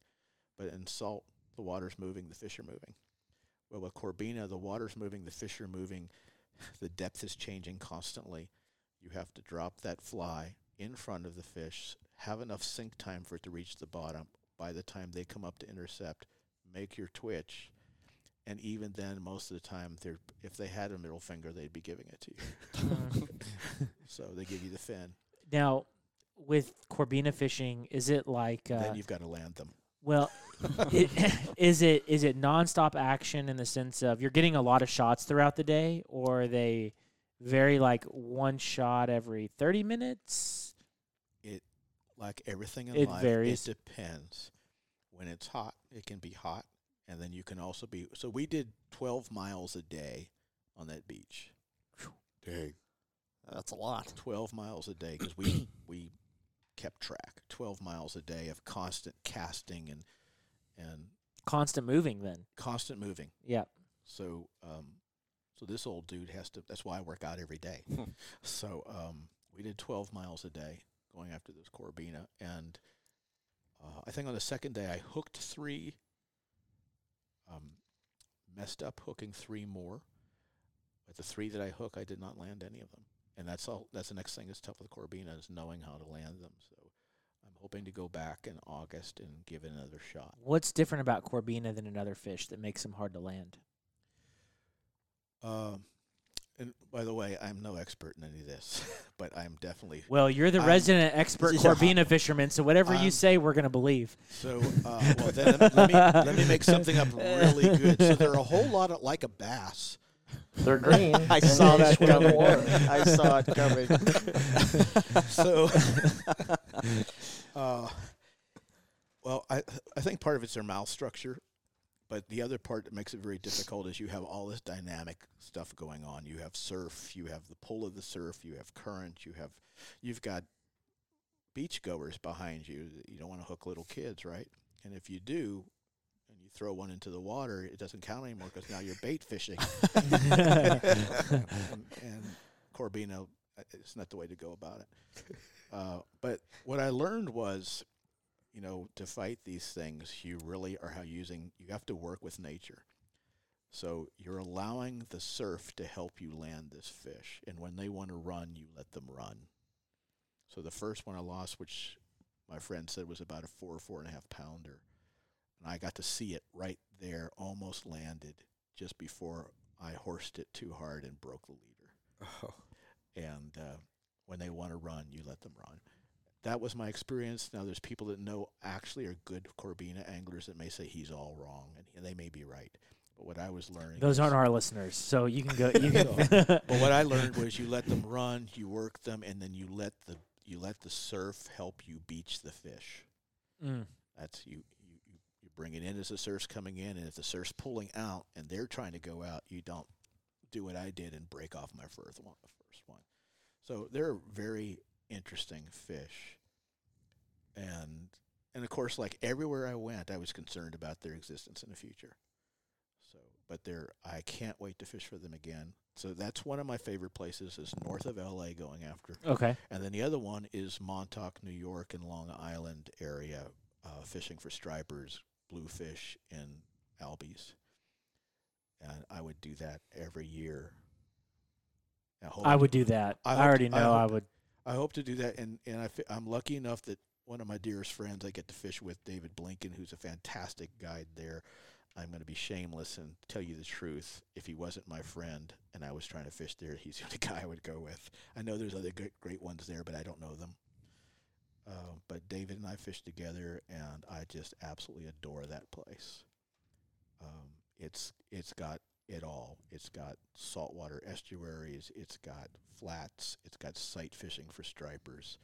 But in salt, the water is moving, the fish are moving. Well, with Corbina, the water's moving, the fish are moving, the depth is changing constantly. You have to drop that fly in front of the fish, have enough sink time for it to reach the bottom. By the time they come up to intercept, make your twitch, and even then, most of the time, if they had a middle finger, they'd be giving it to you. So they give you the fin. Now, with Corbina fishing, is it like... then you've got to land them. Well, is it nonstop action in the sense of you're getting a lot of shots throughout the day, or are they very like one shot every 30 minutes? It like everything in life varies. It depends. When it's hot, it can be hot, and then you can also be. So we did 12 miles a day on that beach. Dang, that's a lot. 12 miles a day, because we kept track. 12 miles a day of constant casting and constant moving then. Constant moving. Yeah. So so this old dude has to, that's why I work out every day. So we did 12 miles a day going after this Corbina, and I think on the second day I hooked 3 messed up hooking three more. But the three that I hook, I did not land any of them. And that's all. That's the next thing that's tough with Corbina is knowing how to land them. So I'm hoping to go back in August and give it another shot. What's different about Corbina than another fish that makes them hard to land? And by the way, I'm no expert in any of this, but I'm definitely... Well, you're the resident expert Corbina fisherman, so whatever you say, we're going to believe. So, well, then let me make something up really good. So they're a whole lot of, like a bass. They're green. I saw that coming. I saw it coming. So, well, I think part of it's their mouth structure. But the other part that makes it very difficult is you have all this dynamic stuff going on. You have surf, you have the pull of the surf, you have current, you've got beachgoers behind you. You don't want to hook little kids, right? And if you do, and you throw one into the water, it doesn't count anymore because now you're bait fishing. and Corbina, it's not the way to go about it. But what I learned was, you know, to fight these things, you really are you have to work with nature. So you're allowing the surf to help you land this fish. And when they want to run, you let them run. So the first one I lost, which my friend said was about a 4.5 pounder. And I got to see it right there, almost landed just before I horsed it too hard and broke the leader. Oh. And when they want to run, you let them run. That was my experience. Now, there's people that know actually are good Corbina anglers that may say he's all wrong, and they may be right. But what I was learning... Those aren't our listeners, so you can go... But what I learned was you let them run, you work them, and then you let the surf help you beach the fish. Mm. That's you bring it in as the surf's coming in, and if the surf's pulling out and they're trying to go out, you don't do what I did and break off my first one. So they're very... interesting fish, and of course, like everywhere I went, I was concerned about their existence in the future. So, but I can't wait to fish for them again. So that's one of my favorite places is north of L.A. going after. Okay, and then the other one is Montauk, New York, and Long Island area, fishing for stripers, bluefish, and albies. And I would do that every year. I would do that. I already know I would. I hope to do that, and I'm lucky enough that one of my dearest friends I get to fish with, David Blinken, who's a fantastic guide there. I'm going to be shameless and tell you the truth. If he wasn't my friend and I was trying to fish there, he's the guy I would go with. I know there's other great ones there, but I don't know them. But David and I fished together, and I just absolutely adore that place. It's got it all. It's got saltwater estuaries, it's got flats, it's got sight fishing for stripers,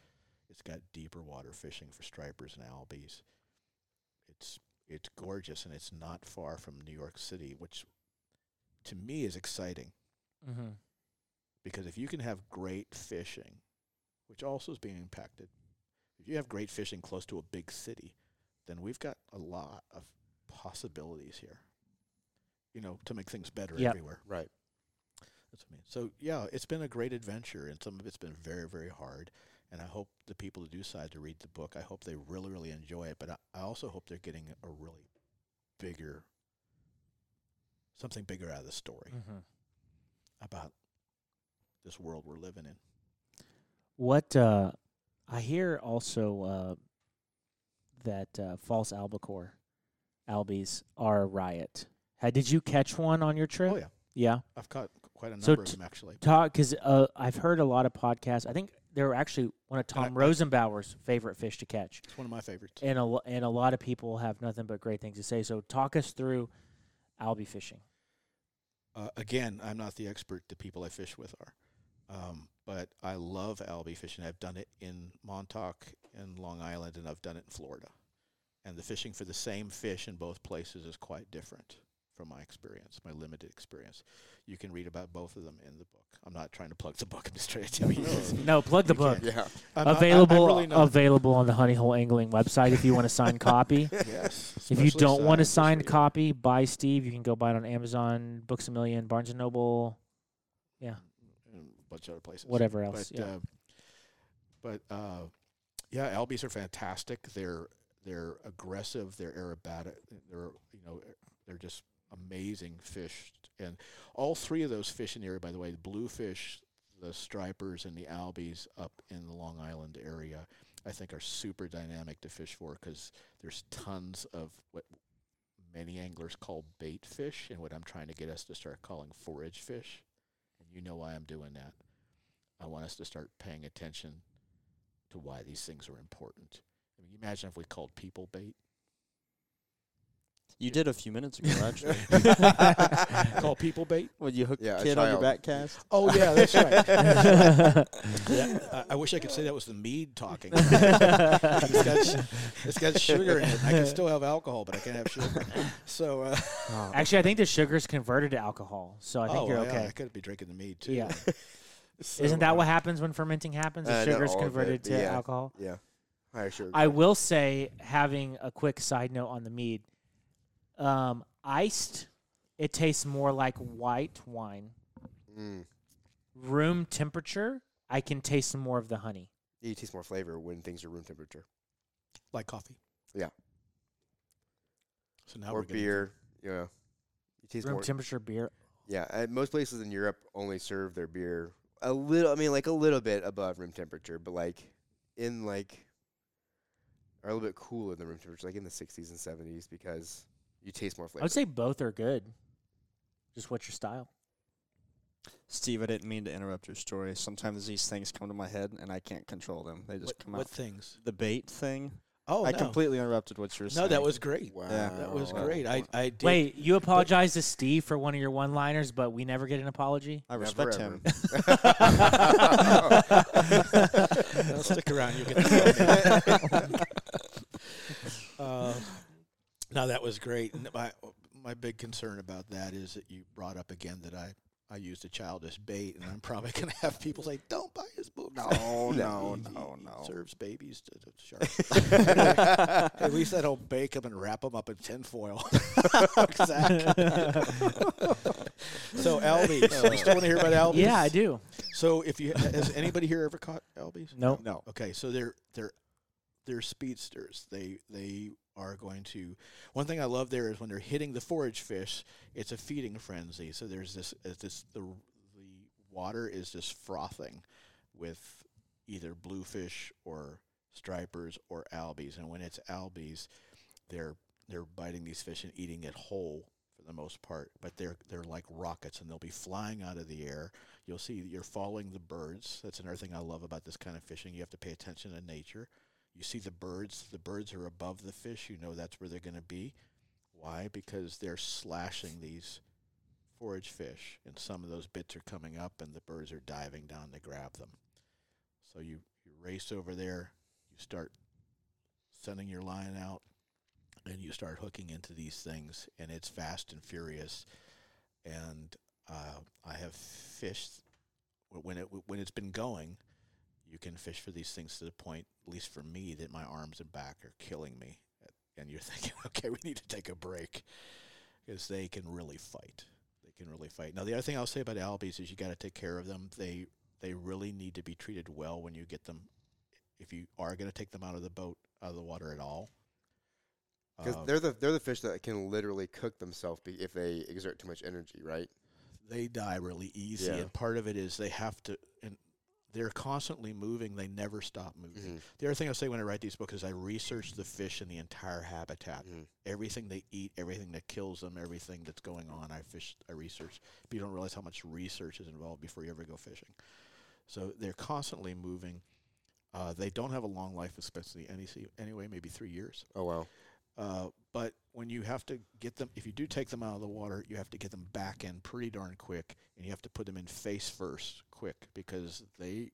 it's got deeper water fishing for stripers and albies. It's gorgeous, and it's not far from New York City, which to me is exciting. Mm-hmm. Because if you can have great fishing, which also is being impacted, if you have great fishing close to a big city, then we've got a lot of possibilities here. You know, to make things better everywhere. Right. That's what I mean. So, yeah, it's been a great adventure, and some of it's been very, very hard. And I hope the people who decide to read the book, I hope they really, really enjoy it. But I also hope they're getting a really something bigger out of the story about this world we're living in. What I hear also that false albies are a riot. Did you catch one on your trip? Oh, yeah. Yeah. I've caught quite a number of them, actually. Because I've heard a lot of podcasts. I think they were actually one of Tom Rosenbauer's favorite fish to catch. It's one of my favorites. And a lot of people have nothing but great things to say. So talk us through albie fishing. Again, I'm not the expert. The people I fish with are. But I love albie fishing. I've done it in Montauk and Long Island, and I've done it in Florida. And the fishing for the same fish in both places is quite different. From my experience, my limited experience. You can read about both of them in the book. I'm not trying to plug the book. I'm just trying to tell you. No, plug the book. Yeah. Available on the Honey Hole Angling website if you want a signed copy. Yes. If you don't want a signed copy by Steve, you can go buy it on Amazon, Books A Million, Barnes & Noble. Yeah. And a bunch of other places. Whatever else. But albies are fantastic. They're aggressive. They're aerobatic. They're just amazing fish. And all three of those fish in the area, by the way, the bluefish, the stripers, and the albies up in the Long Island area, I think are super dynamic to fish for because there's tons of what many anglers call bait fish and what I'm trying to get us to start calling forage fish. And you know why I'm doing that. I want us to start paying attention to why these things are important. I mean, you imagine if we called people bait. You did a few minutes ago, actually. Call people bait? When you hook the kid on your back cast? Oh, yeah, that's right. Yeah, I wish I could say that was the mead talking. It's got sugar in it. I can still have alcohol, but I can't have sugar. So, actually, I think the sugar's converted to alcohol, so I think you're okay. I could be drinking the mead, too. Yeah. So isn't that what happens when fermenting happens? The sugar's converted to alcohol? Yeah. Higher sugar. I will say, having a quick side note on the mead, iced, it tastes more like white wine. Mm. Room temperature, I can taste more of the honey. You taste more flavor when things are room temperature. Like coffee. Yeah. So now or beer. Yeah. You know, you taste room more temperature beer. Yeah. Most places in Europe only serve their beer a little, I mean, like a little bit above room temperature, but like in like, or a little bit cooler than room temperature, like in the 60s and 70s because you taste more flavor. I would say both are good. Just what's your style? Steve, I didn't mean to interrupt your story. Sometimes these things come to my head, and I can't control them. They just come out. What things? The bait thing. Oh, I completely interrupted what you were saying. No, that was great. Wow. Yeah. That was great. I did. Wait, you apologize to Steve for one of your one-liners, but we never get an apology? I respect him. Well, stick around. You'll get the no, that was great. My big concern about that is that you brought up again that I used a childish bait, and I'm probably going to have people say, don't buy his books. No, no. Serves babies to sharks. At least I don't bake them and wrap them up in tinfoil. Exactly. So, albies. You still want to hear about albies? Yeah, I do. So, has anybody here ever caught albies? No. No. Okay, so they're speedsters. They are going to. One thing I love there is when they're hitting the forage fish, it's a feeding frenzy. So there's the water is just frothing with either bluefish or stripers or albies. And when it's albies, they're biting these fish and eating it whole for the most part. But they're like rockets, and they'll be flying out of the air. You'll see that you're following the birds. That's another thing I love about this kind of fishing. You have to pay attention to nature. You see the birds. The birds are above the fish. You know that's where they're going to be. Why? Because they're slashing these forage fish, and some of those bits are coming up, and the birds are diving down to grab them. So you race over there. You start sending your line out, and you start hooking into these things, and it's fast and furious. And I have fished when it's been going. You can fish for these things to the point, at least for me, that my arms and back are killing me. And you're thinking, okay, we need to take a break because they can really fight. Now, the other thing I'll say about albies is you got to take care of them. They really need to be treated well when you get them. If you are going to take them out of the boat, out of the water at all. Because they're the fish that can literally cook themselves if they exert too much energy, right? They die really easy. Yeah. And part of it is they have to... They're constantly moving. They never stop moving. Mm-hmm. The other thing I say when I write these books is I research the fish and the entire habitat. Mm-hmm. Everything they eat, everything that kills them, everything that's going on, I research. But you don't realize how much research is involved before you ever go fishing. So they're constantly moving. They don't have a long life, especially anyway, maybe 3 years. Oh, wow. But when you have to get them, if you do take them out of the water, you have to get them back in pretty darn quick, and you have to put them in face first quick because they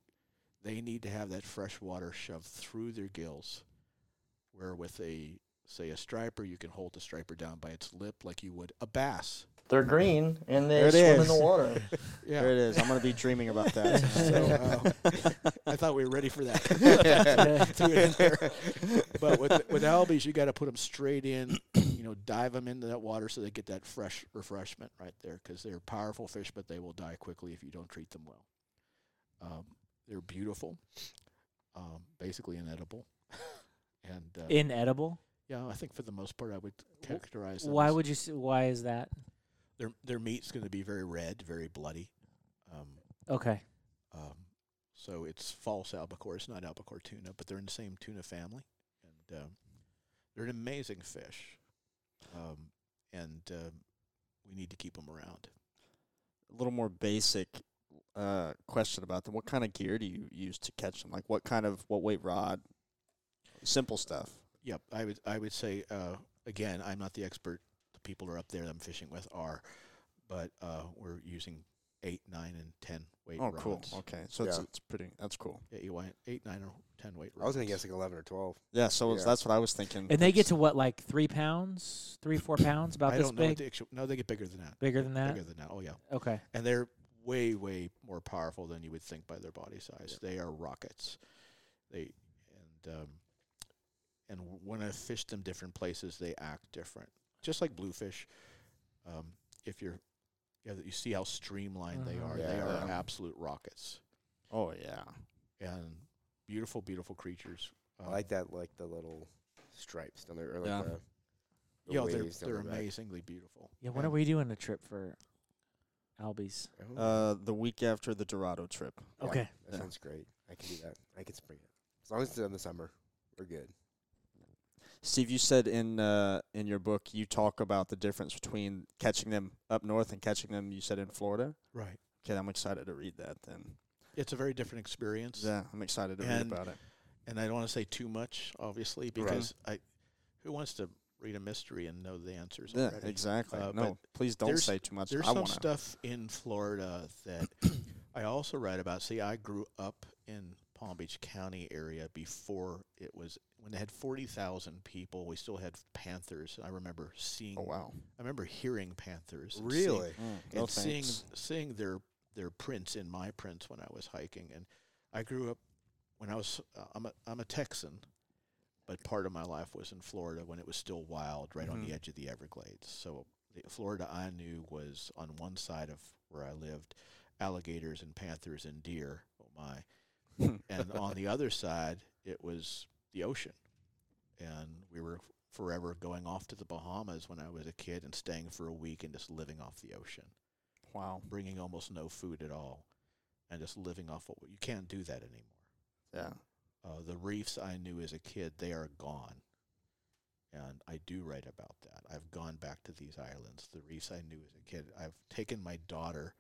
need to have that fresh water shoved through their gills, where with a striper, you can hold the striper down by its lip like you would a bass. They're green, and they swim in the water. Yeah. There it is. I'm going to be dreaming about that. So, I thought we were ready for that. Threw it in there. But with albies, you got to put them straight in, dive them into that water so they get that fresh refreshment right there because they're powerful fish, but they will die quickly if you don't treat them well. They're beautiful, basically inedible. Inedible? Yeah, I think for the most part I would characterize them. Why is that? Their meat's going to be very red, very bloody. Okay. So it's false albacore. It's not albacore tuna, but they're in the same tuna family, and they're an amazing fish. We need to keep them around. A little more basic question about them: what kind of gear do you use to catch them? Like what weight rod? Simple stuff. Yep, I would say again, I'm not the expert. The people are up there that I'm fishing with are, but we're using 8, 9, and 10 weight rods. Oh, cool. Okay, so yeah. it's pretty. That's cool. Yeah, you want 8, 9, or 10 weight rods. I was gonna guess like 11 or 12. Yeah, so that's what I was thinking. And they get to what, like 3 pounds, 3 or 4 pounds, about this big. No, they get bigger than that. Bigger than that. Bigger than that. Oh yeah. Okay. And they're way, way more powerful than you would think by their body size. Yeah. They are rockets. And when I fish them different places, they act different. Just like bluefish, you see how streamlined they are. Yeah, they are absolute rockets. Oh yeah, and beautiful, beautiful creatures. I like that, like the little stripes down there. Yeah, they're amazingly beautiful. Yeah, when are we doing a trip for albies? The week after the Dorado trip. Okay, yeah, that sounds great. I can do that. I can spring it as long as it's in the summer. We're good. Steve, you said in your book you talk about the difference between catching them up north and catching them, you said, in Florida. Right. Okay, I'm excited to read that then. It's a very different experience. Yeah, I'm excited to read about it. And I don't want to say too much, obviously, because who wants to read a mystery and know the answers already? Yeah, exactly. No, please don't say too much. There's some stuff in Florida that I also write about. See, I grew up in Palm Beach County area before it was when they had 40,000 people. We still had panthers. I remember seeing. Oh wow! I remember hearing panthers. Really? And seeing their prints in my prints when I was hiking. And I grew up when I was I'm a Texan, but part of my life was in Florida when it was still wild, right on the edge of the Everglades. So the Florida I knew was on one side of where I lived, alligators and panthers and deer. Oh my. And on the other side, it was the ocean. And we were forever going off to the Bahamas when I was a kid and staying for a week and just living off the ocean. Wow. Bringing almost no food at all and just living off what you can't do that anymore. Yeah. The reefs I knew as a kid, they are gone. And I do write about that. I've gone back to these islands, the reefs I knew as a kid. I've taken my daughter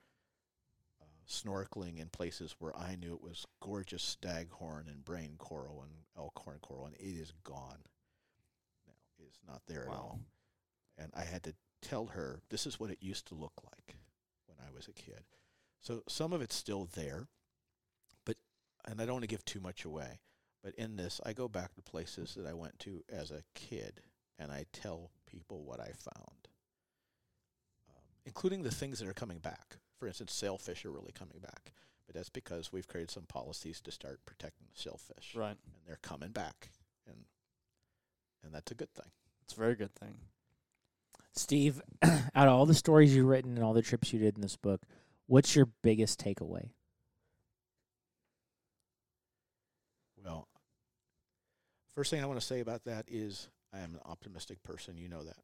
snorkeling in places where I knew it was gorgeous staghorn and brain coral and elkhorn coral, and it is gone now. It's not there at all. And I had to tell her, this is what it used to look like when I was a kid. So some of it's still there, but, and I don't want to give too much away, but in this, I go back to places that I went to as a kid, and I tell people what I found, including the things that are coming back. For instance, sailfish are really coming back, but that's because we've created some policies to start protecting the sailfish. Right, and they're coming back, and that's a good thing. It's a very good thing. Steve, out of all the stories you've written and all the trips you did in this book, what's your biggest takeaway? Well, first thing I want to say about that is I am an optimistic person. You know that,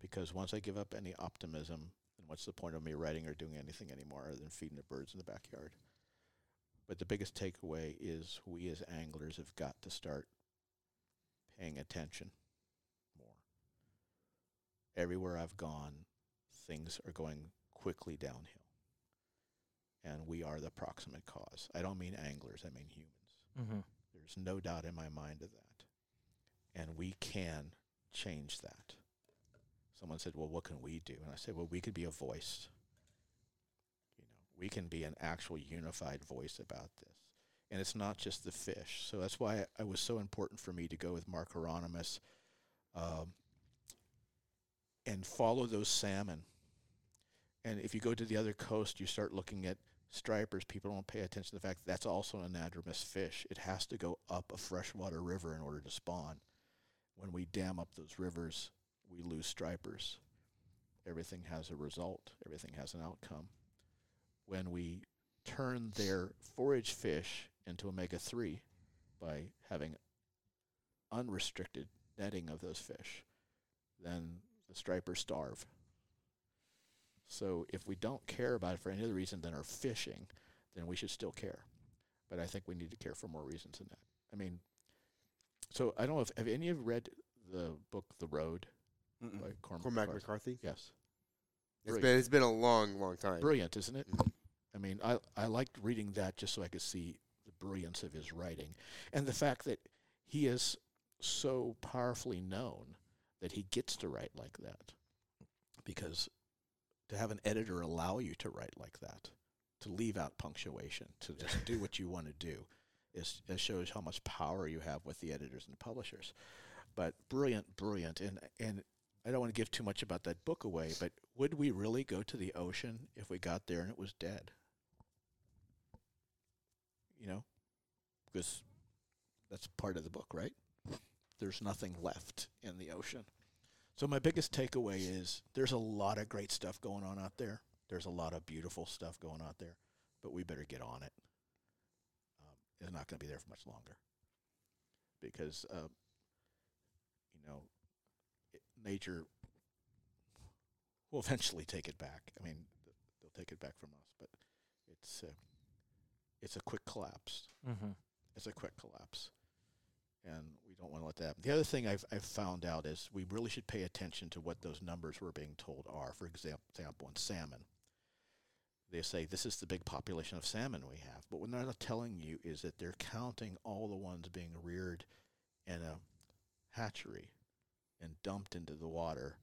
because once I give up any optimism, what's the point of me writing or doing anything anymore other than feeding the birds in the backyard? But the biggest takeaway is we as anglers have got to start paying attention more. Everywhere I've gone, things are going quickly downhill. And we are the proximate cause. I don't mean anglers, I mean humans. Mm-hmm. There's no doubt in my mind of that. And we can change that. Someone said, well, what can we do? And I said, well, we could be a voice. You know, we can be an actual unified voice about this. And it's not just the fish. So that's why it was so important for me to go with Mark Hieronymus and follow those salmon. And if you go to the other coast, you start looking at stripers. People don't pay attention to the fact that that's also an anadromous fish. It has to go up a freshwater river in order to spawn. When we dam up those rivers, we lose stripers. Everything has a result. Everything has an outcome. When we turn their forage fish into omega-3 by having unrestricted netting of those fish, then the stripers starve. So if we don't care about it for any other reason than our fishing, then we should still care. But I think we need to care for more reasons than that. I mean, so I don't know if have any of you read the book The Road by Cormac McCarthy? Yes. It's been a long time. Brilliant, isn't it? I mean, I liked reading that just so I could see the brilliance of his writing and the fact that he is so powerfully known that he gets to write like that, because to have an editor allow you to write like that, to leave out punctuation, to just do what you want to do, it shows how much power you have with the editors and the publishers. But brilliant. And I don't want to give too much about that book away, but would we really go to the ocean if we got there and it was dead? You know, because that's part of the book, right? There's nothing left in the ocean. So my biggest takeaway is there's a lot of great stuff going on out there. There's a lot of beautiful stuff going out there, but we better get on it. It's not going to be there for much longer, because nature will eventually take it back. I mean, they'll take it back from us, but it's a quick collapse. Mm-hmm. It's a quick collapse, and we don't want to let that happen. The other thing I've found out is we really should pay attention to what those numbers we're being told are. For example, in salmon, they say this is the big population of salmon we have, but what they're not telling you is that they're counting all the ones being reared in a hatchery and dumped into the water,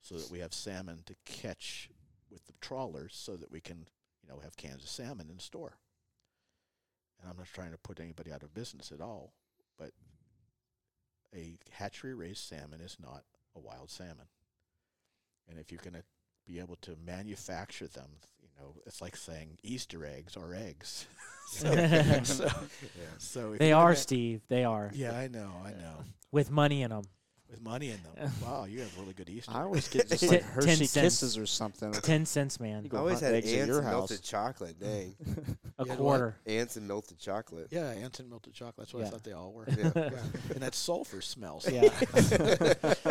so that we have salmon to catch with the trawlers, so that we can, have cans of salmon in store. And I'm not trying to put anybody out of business at all, but a hatchery-raised salmon is not a wild salmon. And if you're going to be able to manufacture them, it's like saying Easter eggs are eggs. So they are, Steve. They are. Yeah, I know. With money in them. With money in them. Wow, you have really good Easter. I always get just like Hershey Kisses or something. 10 cents, man. I always had ants and melted chocolate. Dang. $0.25. Ants and melted chocolate. Yeah, ants and melted chocolate. That's what I thought they all were. Yeah. Yeah. And that sulfur smells. Yeah.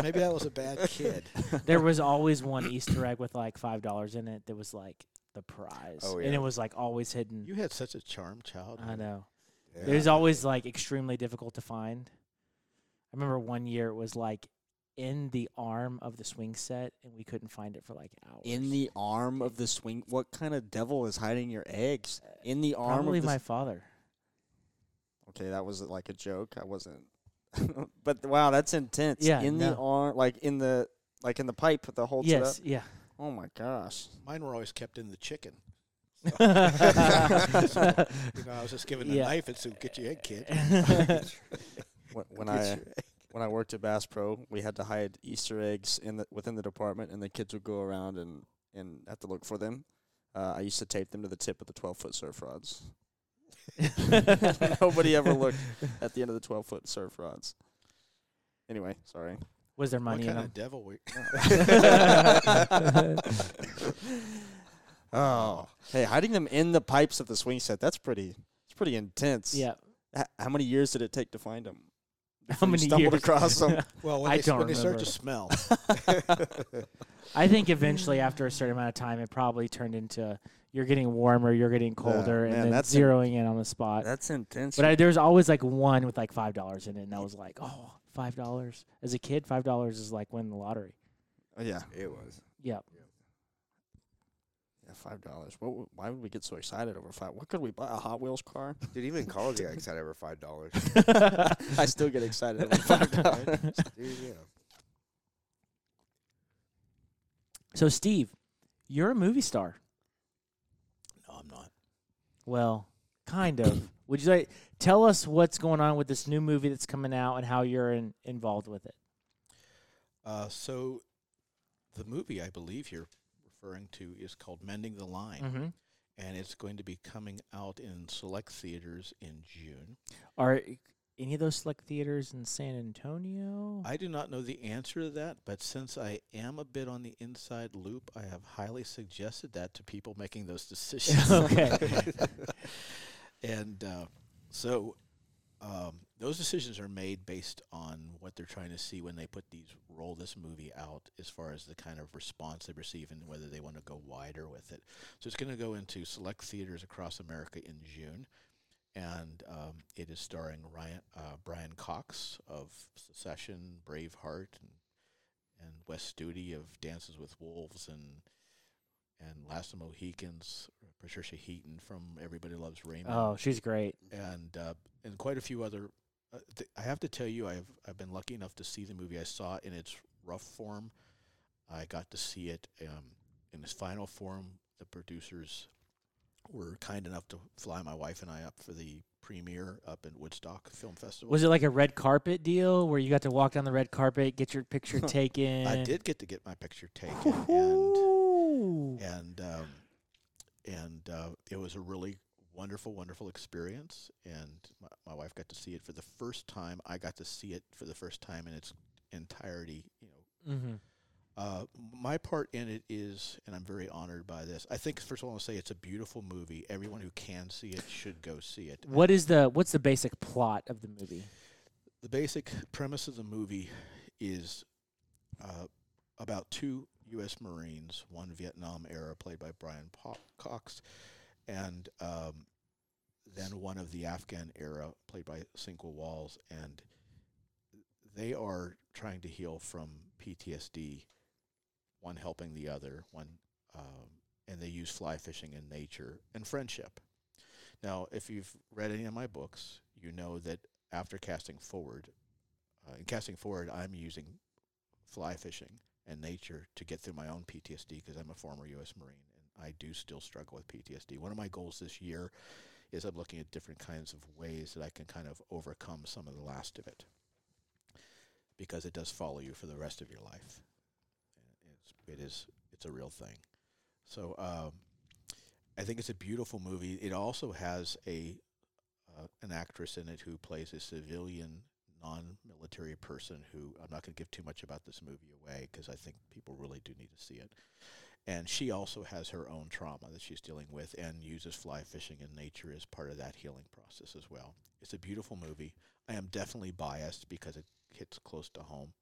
Maybe I was a bad kid. There was always one Easter egg with like $5 in it that was like the prize. Oh, yeah. And it was like always hidden. You had such a charmed childhood. I know. Yeah. It was always like extremely difficult to find. I remember one year it was like in the arm of the swing set, and we couldn't find it for like hours. In the arm of the swing? What kind of devil is hiding your eggs? In the arm of the... Probably my father. Okay, that was like a joke. I wasn't... But wow, that's intense. Yeah, in the arm, like in the pipe that holds it up? Yes, yeah. Oh my gosh. Mine were always kept in the chicken. So, I was just given the knife and said, get your egg, kid. When I worked at Bass Pro, we had to hide Easter eggs within the department, and the kids would go around and have to look for them. I used to tape them to the tip of the 12-foot surf rods. Nobody ever looked at the end of the 12-foot surf rods. Anyway, sorry. Was there money in them? What kind of devil Oh, hey, hiding them in the pipes of the swing set—that's pretty. It's pretty intense. Yeah. How many years did it take to find them? How many stumbled years? Across them? Well, when they start to smell. I think eventually after a certain amount of time, it probably turned into you're getting warmer, you're getting colder, and then zeroing in on the spot. That's intense. But there was always like one with like $5 in it, and I was like, oh, $5. As a kid, $5 is like winning the lottery. Oh, yeah. It was. Yep. $5. Why would we get so excited over $5? What could we buy? A Hot Wheels car? Dude, even in college, I got excited over $5. I still get excited over $5. Dude, yeah. So, Steve, you're a movie star. No, I'm not. Well, kind of. Would you like tell us what's going on with this new movie that's coming out and how you're involved with it? So, the movie, I believe you're referring to is called Mending the Line, and it's going to be coming out in select theaters in June. Are any of those select theaters in San Antonio? I do not know the answer to that, but since I am a bit on the inside loop, I have highly suggested that to people making those decisions. Okay. And so Those decisions are made based on what they're trying to see when they put these, roll this movie out, as far as the kind of response they receive and whether they want to go wider with it. So it's going to go into select theaters across America in June. And it is starring Brian Cox of Succession, Braveheart, and Wes Studi of Dances with Wolves, and Last of Mohicans, Patricia Heaton from Everybody Loves Raymond. Oh, she's great. And quite a few other. I have to tell you, I've been lucky enough to see the movie. I saw it in its rough form. I got to see it in its final form. The producers were kind enough to fly my wife and I up for the premiere up in Woodstock Film Festival. Was it like a red carpet deal where you got to walk down the red carpet, get your picture taken? I did get to get my picture taken. And it was a really wonderful experience. And my wife got to see it for the first time. I got to see it for the first time in its entirety. You know, my part in it is, and I'm very honored by this. I think first of all, I'll say it's a beautiful movie. Everyone who can see it should go see it. What's the basic plot of the movie? The basic premise of the movie is about two U.S. Marines, one Vietnam era, played by Brian Cox, and then one of the Afghan era, played by Cinqua Walls, and they are trying to heal from PTSD, one helping the other, and they use fly fishing and nature and friendship. Now, if you've read any of my books, you know that after Casting Forward, I'm using fly fishing and nature to get through my own PTSD, because I'm a former U.S. Marine and I do still struggle with PTSD. One of my goals this year is I'm looking at different kinds of ways that I can kind of overcome some of the last of it, because it does follow you for the rest of your life. It's a real thing. So I think it's a beautiful movie. It also has an actress in it who plays a civilian, non-military person who, I'm not going to give too much about this movie away because I think people really do need to see it. And she also has her own trauma that she's dealing with and uses fly fishing and nature as part of that healing process as well. It's a beautiful movie. I am definitely biased because it hits close to home.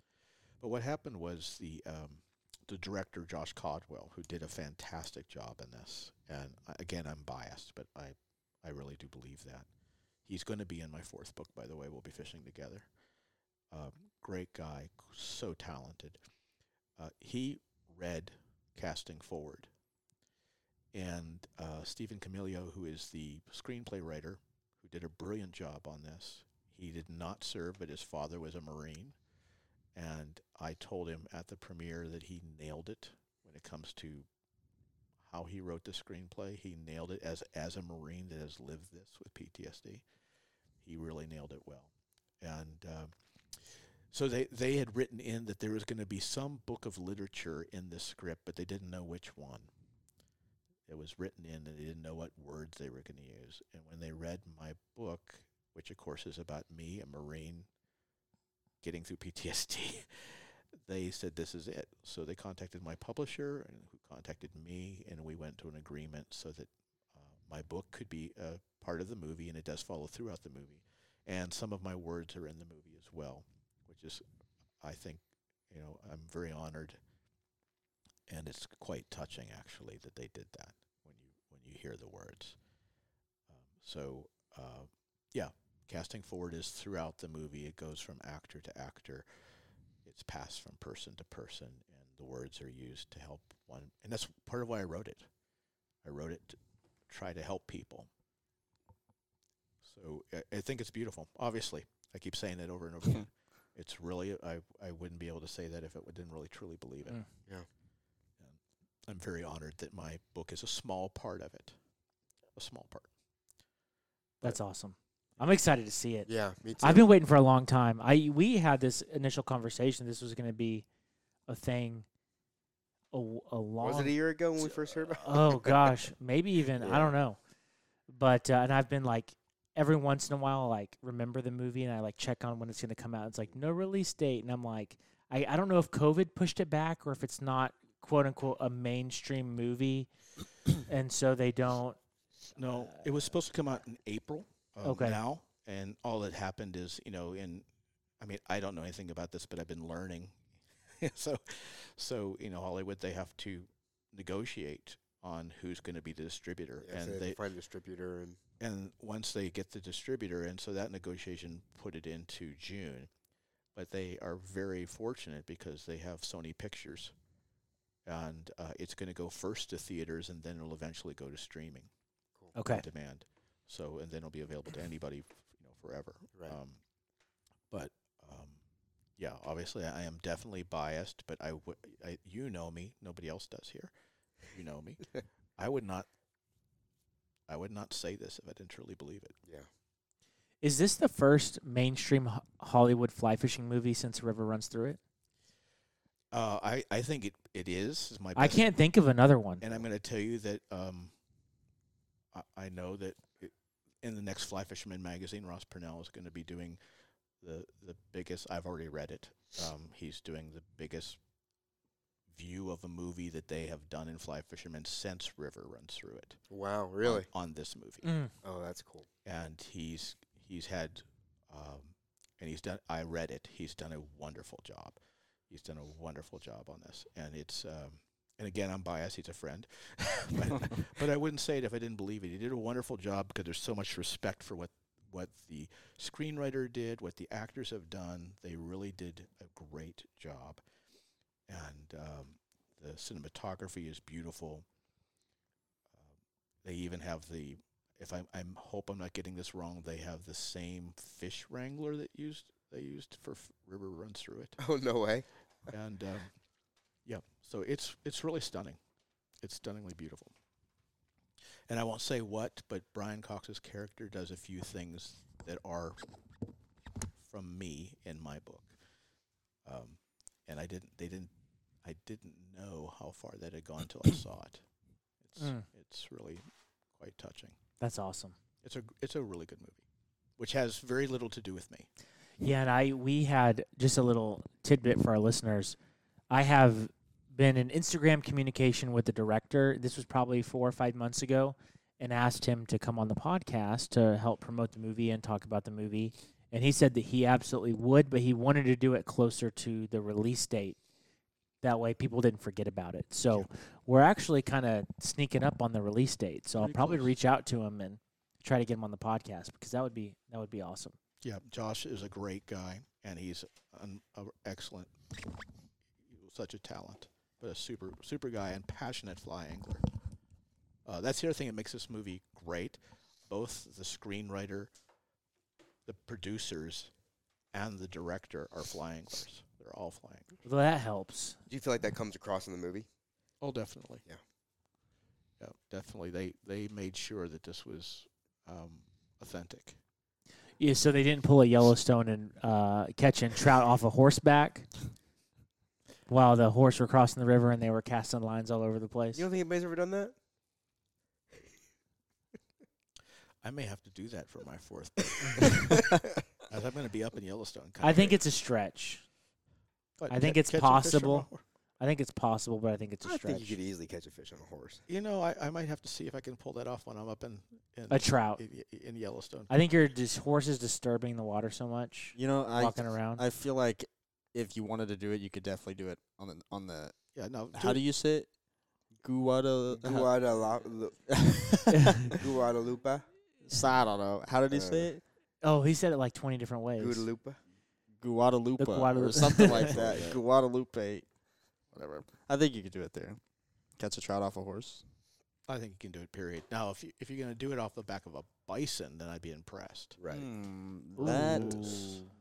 But what happened was the director, Josh Codwell, who did a fantastic job in this, and again, I'm biased, but I really do believe that. He's going to be in my fourth book, by the way. We'll be fishing together. Great guy, so talented. He read Casting Forward. And Stephen Camilio, who is the screenplay writer, who did a brilliant job on this. He did not serve, but his father was a Marine. And I told him at the premiere that he nailed it when it comes to how he wrote the screenplay. He nailed it as a Marine that has lived this with PTSD. He really nailed it well. And so they had written in that there was going to be some book of literature in this script, but they didn't know which one. It was written in, and they didn't know what words they were going to use. And when they read my book, which of course is about me, a Marine, getting through PTSD, they said, this is it. So they contacted my publisher, and who contacted me, and we went to an agreement so that my book could be a part of the movie, and it does follow throughout the movie. And some of my words are in the movie as well, which is, I think, you know, I'm very honored, and it's quite touching, actually, that they did that when you hear the words. Yeah, Casting Forward is throughout the movie. It goes from actor to actor. It's passed from person to person, and the words are used to help one. And that's part of why I wrote it. I wrote it to try to help people. So I think it's beautiful, obviously. I keep saying that over and over again. It's really, I wouldn't be able to say that if I didn't really truly believe it. Yeah. And I'm very honored that my book is a small part of it. A small part. That's awesome. I'm excited to see it. Yeah, me too. I've been waiting for a long time. We had this initial conversation. This was going to be a thing a long... Was it a year ago when we first heard about it? Oh, gosh. Maybe even. Yeah. I don't know. But, and I've been like, every once in a while, like, remember the movie, and I, like, check on when it's going to come out. It's like, no release date. And I'm like, I don't know if COVID pushed it back or if it's not, quote, unquote, a mainstream movie. And so they don't... No, it was supposed to come out in April. Okay. Now And all that happened is, you know, in, I mean, I don't know anything about this, but I've been learning. So, you know, Hollywood, they have to negotiate on who's going to be the distributor. Yeah, and so they find a distributor. And once they get the distributor, and so that negotiation put it into June. But they are very fortunate because they have Sony Pictures. And it's going to go first to theaters, and then it'll eventually go to streaming. Cool. Okay. On demand. So, and then it'll be available to anybody, you know, forever. Right. Yeah, obviously I am definitely biased, but I you know me. Nobody else does here. You know me. I would not say this if I didn't truly believe it. Yeah. Is this the first mainstream Hollywood fly fishing movie since River Runs Through It? I think it is my best. I can't think of another one. And I'm going to tell you that I know that in the next Fly Fisherman magazine, Ross Purnell is going to be doing the biggest, I've already read it, he's doing the biggest view of a movie that they have done in Fly Fisherman since River Runs Through It. Wow, really? On this movie. Mm. Oh, that's cool. And he's had, and he's done, I read it, he's done a wonderful job. He's done a wonderful job on this. And it's, and again, I'm biased. He's a friend. but I wouldn't say it if I didn't believe it. He did a wonderful job because there's so much respect for what the screenwriter did, what the actors have done. They really did a great job. And the cinematography is beautiful. They even have the, if I'm hope I'm not getting this wrong, they have the same fish wrangler that they used for River Runs Through It. Oh, no way. And yeah, so it's really stunning. It's stunningly beautiful. And I won't say what, but Brian Cox's character does a few things that are from me in my book. And I didn't know how far that had gone until I saw it. It's really quite touching. That's awesome. It's a really good movie, which has very little to do with me. Yeah, and we had just a little tidbit for our listeners. I have been in Instagram communication with the director. This was probably 4 or 5 months ago, and asked him to come on the podcast to help promote the movie and talk about the movie. And he said that he absolutely would, but he wanted to do it closer to the release date. That way people didn't forget about it. So we're actually kind of sneaking up on the release date. So I'll probably reach out to him and try to get him on the podcast because that would be awesome. Yeah, Josh is a great guy, and he's an excellent, such a talent, but a super, super guy and passionate fly angler. That's the other thing that makes this movie great. Both the screenwriter, the producers, and the director are fly anglers. They're all fly anglers. Well, that helps. Do you feel like that comes across in the movie? Oh, definitely. Yeah, definitely. They made sure that this was authentic. Yeah, so they didn't pull a Yellowstone and catching trout off a horseback while the horse were crossing the river and they were casting lines all over the place. You don't think anybody's ever done that? I may have to do that for my fourth. I'm going to be up in Yellowstone. I think it's a stretch. But I think it's possible. I think it's possible, but I think it's a stretch. I think you could easily catch a fish on a horse. You know, I might have to see if I can pull that off when I'm up in a trout in Yellowstone. I think your horse is disturbing the water so much. You know, walking around. I feel like if you wanted to do it, you could definitely do it on the. Yeah, no. How do you say it? Guadalupe. So I don't know. How did he say it? Oh, he said it like 20 different ways. Guadalupe. Or something like that. Guadalupe. Whatever. I think you could do it there. Catch a trout off a horse. I think you can do it, period. Now, if you're going to do it off the back of a bison, then I'd be impressed. Right.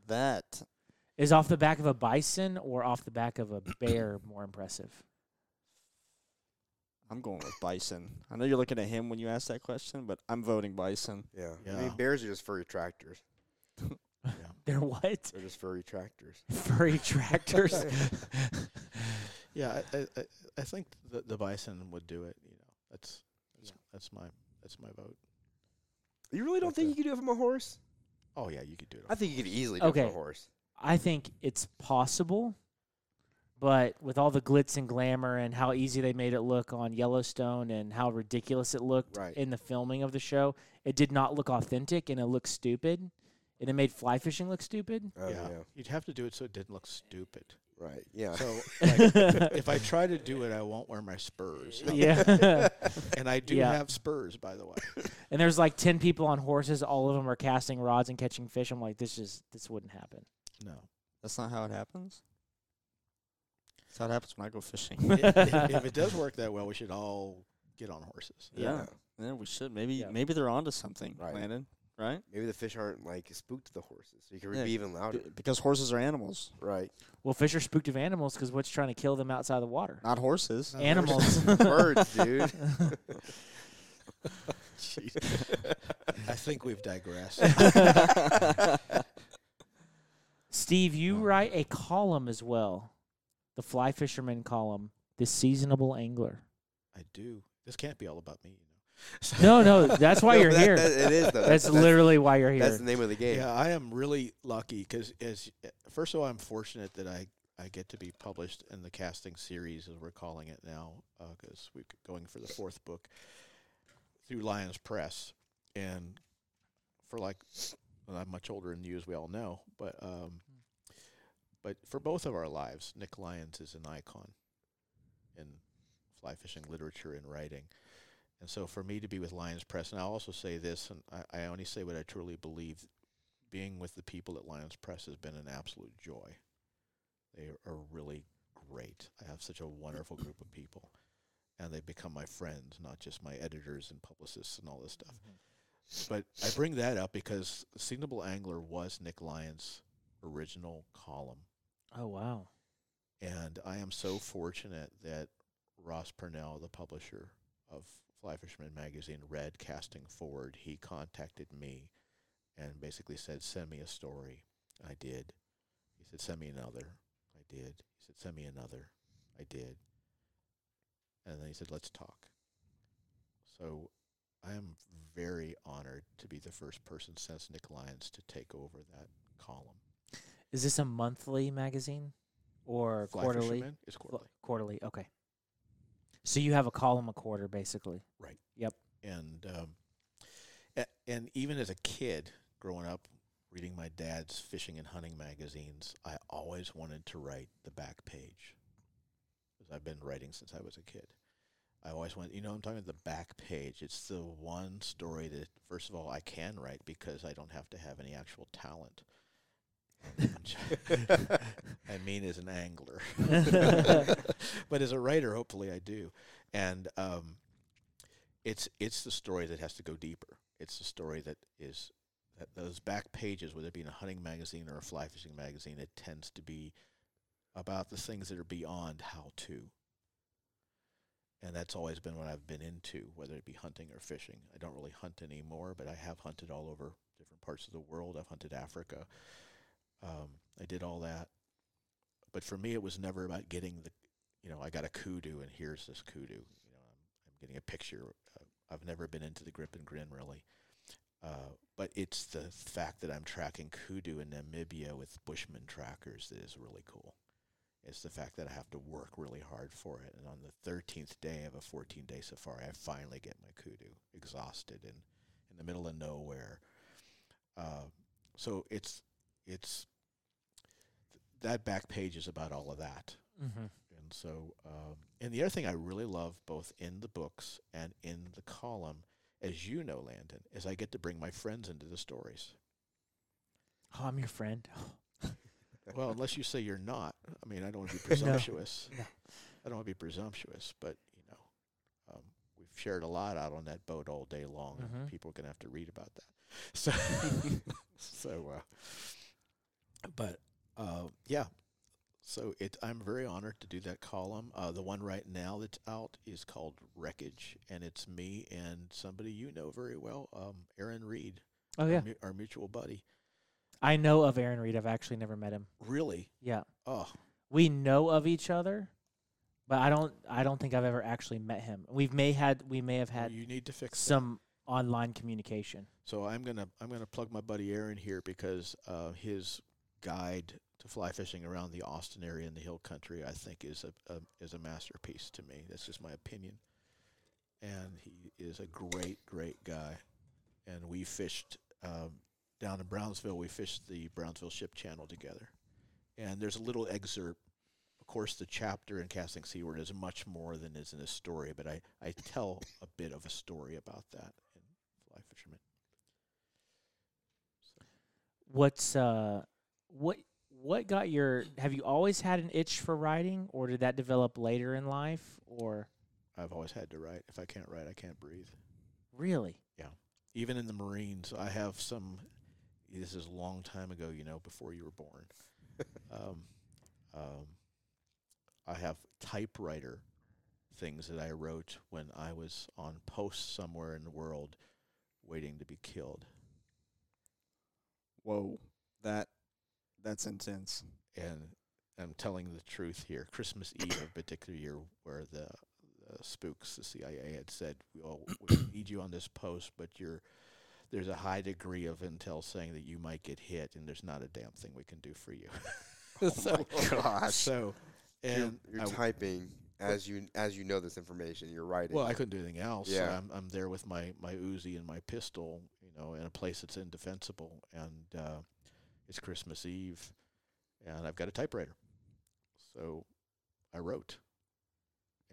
That is off the back of a bison or off the back of a bear more impressive? I'm going with bison. I know you're looking at him when you ask that question, but I'm voting bison. Yeah. I mean, bears are just furry tractors. Yeah. They're what? They're just furry tractors. Furry tractors? Yeah, I think the bison would do it. You know, that's my vote. You really don't think you could do it from a horse? Oh yeah, you could do it. I think you could easily do it from a horse. I think it's possible. But with all the glitz and glamour and how easy they made it look on Yellowstone and how ridiculous it looked in the filming of the show, it did not look authentic and it looked stupid. And it made fly fishing look stupid? Yeah. You'd have to do it so it didn't look stupid. Right, yeah. So like, if I try to do it, I won't wear my spurs. Yeah. And I do have spurs, by the way. And there's like 10 people on horses. All of them are casting rods and catching fish. I'm like, this wouldn't happen. No. That's not how it happens? That's how it happens when I go fishing. If it does work that well, we should all get on horses. Yeah. Yeah, we should. Maybe they're onto something, right. Landon. Right? Maybe the fish aren't, like, spooked the horses. So you can be even louder. Because horses are animals. Right. Well, fish are spooked of animals because what's trying to kill them outside of the water? Not horses. Not animals. Birds, dude. I think we've digressed. Steve, you write a column as well. The Fly Fisherman column. The Seasonable Angler. I do. This can't be all about me. No, that's why you're here. It is, though. That's literally why you're here. That's the name of the game. Yeah, I am really lucky because, first of all, I'm fortunate that I get to be published in the casting series, as we're calling it now, because we're going for the fourth book through Lyons Press. And for I'm much older in news, we all know, but for both of our lives, Nick Lyons is an icon in fly fishing literature and writing. And so for me to be with Lyons Press, and I'll also say this, and I only say what I truly believe, being with the people at Lyons Press has been an absolute joy. They are really great. I have such a wonderful group of people, and they've become my friends, not just my editors and publicists and all this stuff. Mm-hmm. But I bring that up because The Seasonable Angler was Nick Lyons' original column. Oh, wow. And I am so fortunate that Ross Purnell, the publisher of Fly Fisherman magazine, read Casting Forward. He contacted me and basically said, send me a story. I did. He said, send me another. I did. He said, send me another. I did. And then he said, let's talk. So I am very honored to be the first person since Nick Lyons to take over that column. Is this a monthly magazine or Fly quarterly? Fisherman is quarterly. Quarterly, okay. So you have a column a quarter, basically. Right. Yep. And even as a kid, growing up, reading my dad's fishing and hunting magazines, I always wanted to write the back page. Because I've been writing since I was a kid. I always wanted, I'm talking about the back page. It's the one story that, first of all, I can write because I don't have to have any actual talent. I mean, as an angler, but as a writer, hopefully I do. And it's the story that has to go deeper. It's the story that is that those back pages, whether it be in a hunting magazine or a fly fishing magazine, it tends to be about the things that are beyond how to. And that's always been what I've been into, whether it be hunting or fishing. I don't really hunt anymore, but I have hunted all over different parts of the world. I've hunted Africa. I did all that. But for me, it was never about getting the, I got a kudu and here's this kudu. I'm getting a picture. I've never been into the grip and grin, really. But it's the fact that I'm tracking kudu in Namibia with Bushman trackers that is really cool. It's the fact that I have to work really hard for it. And on the 13th day of a 14-day safari, I finally get my kudu, exhausted and in the middle of nowhere. So it's that back page is about all of that. Mm-hmm. And so, and the other thing I really love both in the books and in the column, as you know, Landon, is I get to bring my friends into the stories. Oh, I'm your friend. Well, unless you say you're not. I mean, I don't want to be presumptuous. No. I don't want to be presumptuous, but, we've shared a lot out on that boat all day long. Mm-hmm. And people are going to have to read about that. So, I'm very honored to do that column. The one right now that's out is called Wreckage, and it's me and somebody you know very well, Aaron Reed. Oh, yeah. Our mutual buddy. I know of Aaron Reed. I've actually never met him. Really? Yeah. Oh. We know of each other, but I don't think I've ever actually met him. We may have had you need to fix some that. Online communication. So I'm gonna plug my buddy Aaron here because his guide to fly fishing around the Austin area in the Hill Country, I think, is a masterpiece to me. That's just my opinion. And he is a great, great guy. And we fished down in Brownsville, we fished the Brownsville Ship Channel together. And there's a little excerpt. Of course, the chapter in Casting Seaward is much more than is in this story, but I tell a bit of a story about that in Fly Fisherman. So. What got your? Have you always had an itch for writing, or did that develop later in life? Or I've always had to write. If I can't write, I can't breathe. Really? Yeah. Even in the Marines, I have some. This is a long time ago, you know, before you were born. I have typewriter things that I wrote when I was on post somewhere in the world, waiting to be killed. Whoa, that's intense. And I'm telling the truth here. Christmas Eve, a particular year, where the spooks, the CIA, had said, "We need you on this post, but there's a high degree of intel saying that you might get hit, and there's not a damn thing we can do for you." Oh so, my gosh! So, and you're typing as you know this information. You're writing. Well, I couldn't do anything else. Yeah, so I'm there with my Uzi and my pistol, you know, in a place that's indefensible, and it's Christmas Eve, and I've got a typewriter, so I wrote.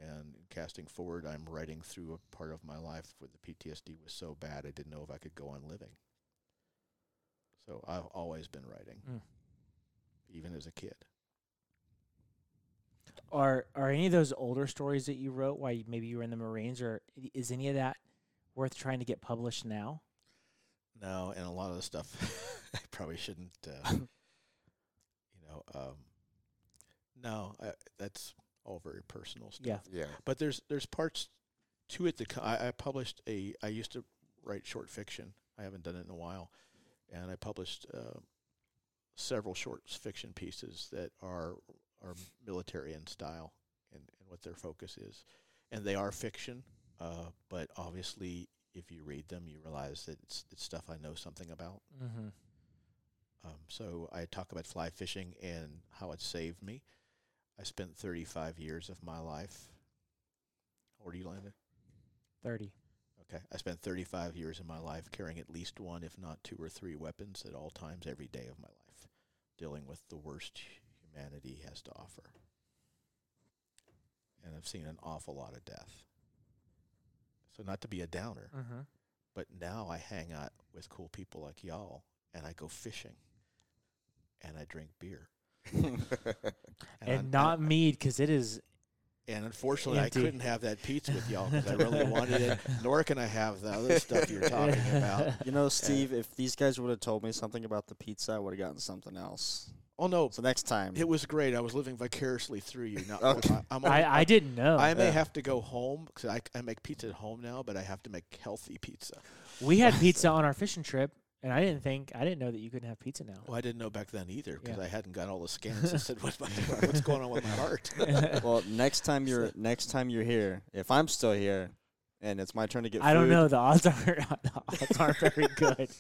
And Casting Forward, I'm writing through a part of my life where the PTSD was so bad I didn't know if I could go on living. So I've always been writing, even as a kid. Are any of those older stories that you wrote while maybe you were in the Marines, or is any of that worth trying to get published now? No, and a lot of the stuff I probably shouldn't, no, that's all very personal stuff. Yeah. Yeah. But there's parts to it that I published I used to write short fiction. I haven't done it in a while. And I published several short fiction pieces that are military in style and what their focus is. And they are fiction, but obviously if you read them, you realize that it's stuff I know something about. Mm-hmm. So I talk about fly fishing and how it saved me. I spent 35 years of my life. How old are you, Landon? 30. Okay. I spent 35 years of my life carrying at least one, if not two or three weapons at all times every day of my life, dealing with the worst humanity has to offer. And I've seen an awful lot of death. So not to be a downer, but now I hang out with cool people like y'all, and I go fishing, and I drink beer. and not mead, because it is. And unfortunately, empty. I couldn't have that pizza with y'all because I really wanted it. Nor can I have the other stuff you're talking about. You know, Steve, if these guys would have told me something about the pizza, I would have gotten something else. Oh no! So next time, it was great. I was living vicariously through you. Not okay. I didn't know. I may have to go home because I make pizza at home now, but I have to make healthy pizza. We had pizza on our fishing trip. And I didn't know that you couldn't have pizza now. Well, I didn't know back then either because I hadn't got all the scans and said, "What's going on with my heart?" Well, next time you're here, if I'm still here, and it's my turn to get food. I don't know. The odds aren't very good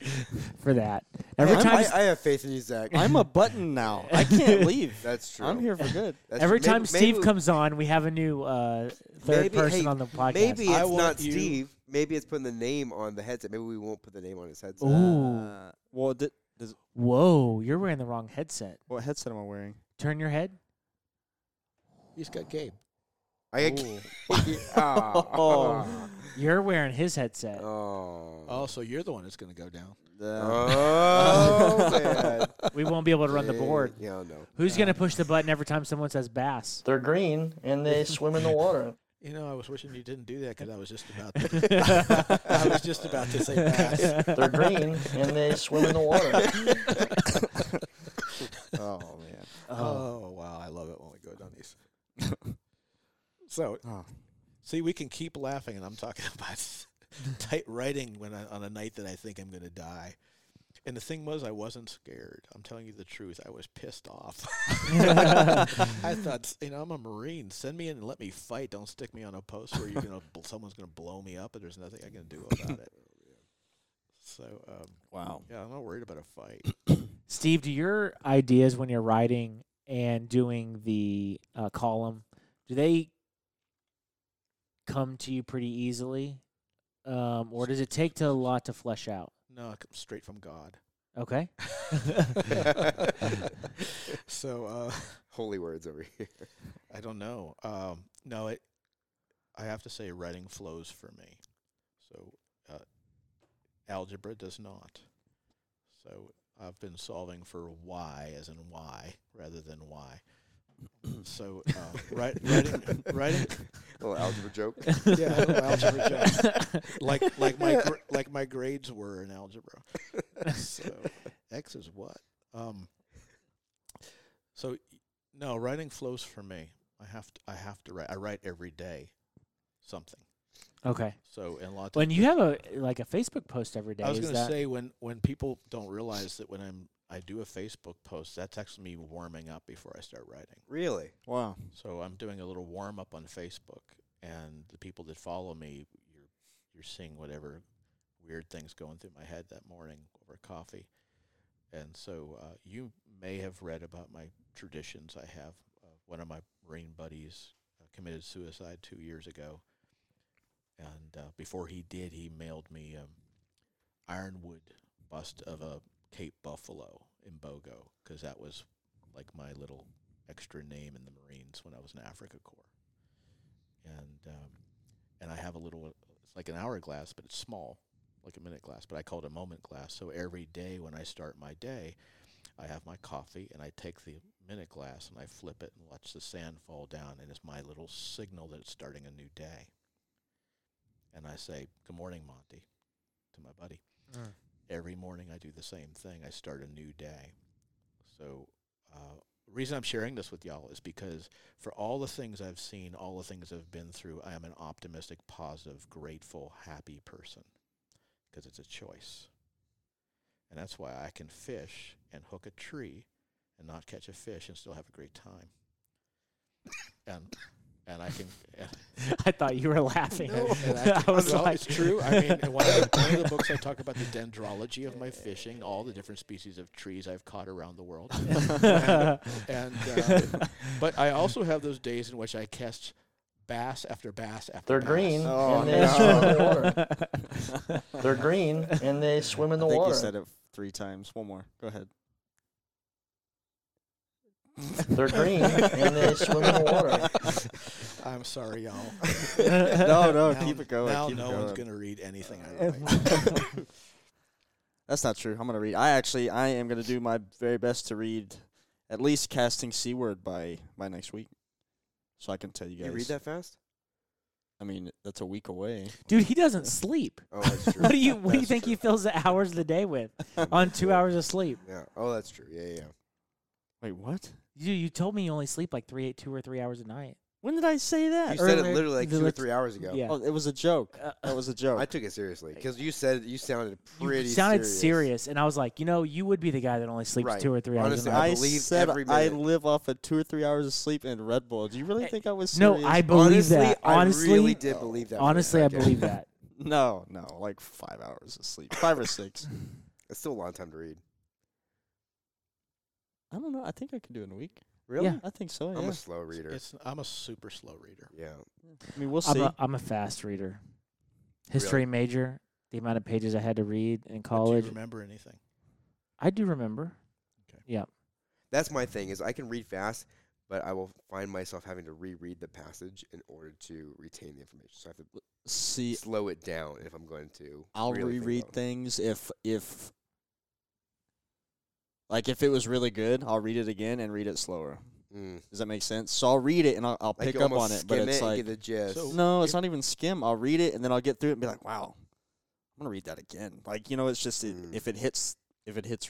for that. Every time I have faith in you, Zach. I'm a button now. I can't leave. That's true. I'm here for good. Every time Steve comes on, we have a new third person on the podcast. Maybe it's not Steve. Maybe it's putting the name on the headset. Maybe we won't put the name on his headset. Ooh. Whoa, you're wearing the wrong headset. What headset am I wearing? Turn your head. He's got Gabe. I got Gabe. Oh. You're wearing his headset. Oh, so you're the one that's going to go down. Oh, man. We won't be able to run the board. Yeah, no. Who's going to push the button every time someone says bass? They're green, and they swim in the water. You know, I was wishing you didn't do that because I was just about to say bass. They're green, and they swim in the water. Oh, man. Oh, wow. I love it when we go down these. So, see, we can keep laughing, and I'm talking about writing on a night that I think I'm going to die. And the thing was, I wasn't scared. I'm telling you the truth. I was pissed off. I thought, I'm a Marine. Send me in and let me fight. Don't stick me on a post where someone's going to blow me up, and there's nothing I can do about it. So, wow. Yeah, I'm not worried about a fight. Steve, do your ideas when you're writing and doing the column, do they come to you pretty easily, or does it take a lot to flesh out? No, it comes straight from God. Okay. So, holy words over here. I don't know. No, I have to say writing flows for me. So, algebra does not. So, I've been solving for Y as in Y rather than Y. So, writing. A little algebra joke. Yeah, a little algebra joke. Like my grades were in algebra. So, X is what? So, no, writing flows for me. I have to write. I write every day, something. Okay. So, and lots. When you have a Facebook post every day, I was going to say when people don't realize that when I do a Facebook post, that's actually me warming up before I start writing. Really? Wow. So I'm doing a little warm up on Facebook, and the people that follow me, you're seeing whatever weird things going through my head that morning over coffee. And so you may have read about my traditions. I have one of my Marine buddies committed suicide 2 years ago. And before he did, he mailed me an ironwood bust of a Cape Buffalo in Bogo, because that was like my little extra name in the Marines when I was in Africa Corps. And I have a little, it's like an hourglass, but it's small, like a minute glass, but I call it a moment glass. So every day when I start my day, I have my coffee, and I take the minute glass, and I flip it and watch the sand fall down, and it's my little signal that it's starting a new day. And I say, good morning, Monty, to my buddy. Every morning I do the same thing. I start a new day. So the reason I'm sharing this with y'all is because for all the things I've seen, all the things I've been through, I am an optimistic, positive, grateful, happy person, because it's a choice. And that's why I can fish and hook a tree and not catch a fish and still have a great time. And I can. I thought you were laughing. No, I was like, it's true. I mean, in one of the books I talk about the dendrology of my fishing, all the different species of trees I've caught around the world. But I also have those days in which I catch bass after bass after. They're bass. Green, oh, and they swim in the water. They're green and they swim in the water. I think you said it three times. One more. Go ahead. They're green and they swim in the water. I'm sorry, y'all. No, keep it going. Now no one's going to read anything I write. That's not true. I'm going to read. I am going to do my very best to read at least Casting Seaward by next week. So I can tell you guys. You read that fast? I mean, that's a week away. Dude, he doesn't sleep. Oh, that's true. What do you think he fills the hours of the day with on 2 hours of sleep? Yeah. Oh, that's true. Yeah. Wait, what? You told me you only sleep like 2 or 3 hours a night. When did I say that? You said it literally like 2 or 3 hours ago. Yeah. Oh, it was a joke. That was a joke. I took it seriously because you said you sounded pretty serious. You sounded serious, and I was like, you would be the guy that only sleeps 2 or 3 hours a night. Honestly, I said I live off of 2 or 3 hours of sleep and Red Bull. Do you really think I was serious? No, I believe that. Honestly, I really did believe that. Honestly, I believe that. No, like 5 hours of sleep. 5 or 6. It's still a long time to read. I don't know. I think I can do it in a week. Really? Yeah. I think so. I'm a slow reader. I'm a super slow reader. Yeah. I mean, we'll see. I'm a fast reader. History major, the amount of pages I had to read in college. Do you remember anything? I do remember. Okay. Yeah. That's my thing is I can read fast, but I will find myself having to reread the passage in order to retain the information. So I have to slow it down if I'm going to. I'll really reread things if like, if it was really good, I'll read it again and read it slower. Does that make sense? So I'll read it, and I'll pick up on it. But it's like, no, it's not even skim. I'll read it, and then I'll get through it and be like, wow, I'm going to read that again. Like, it's just if it hits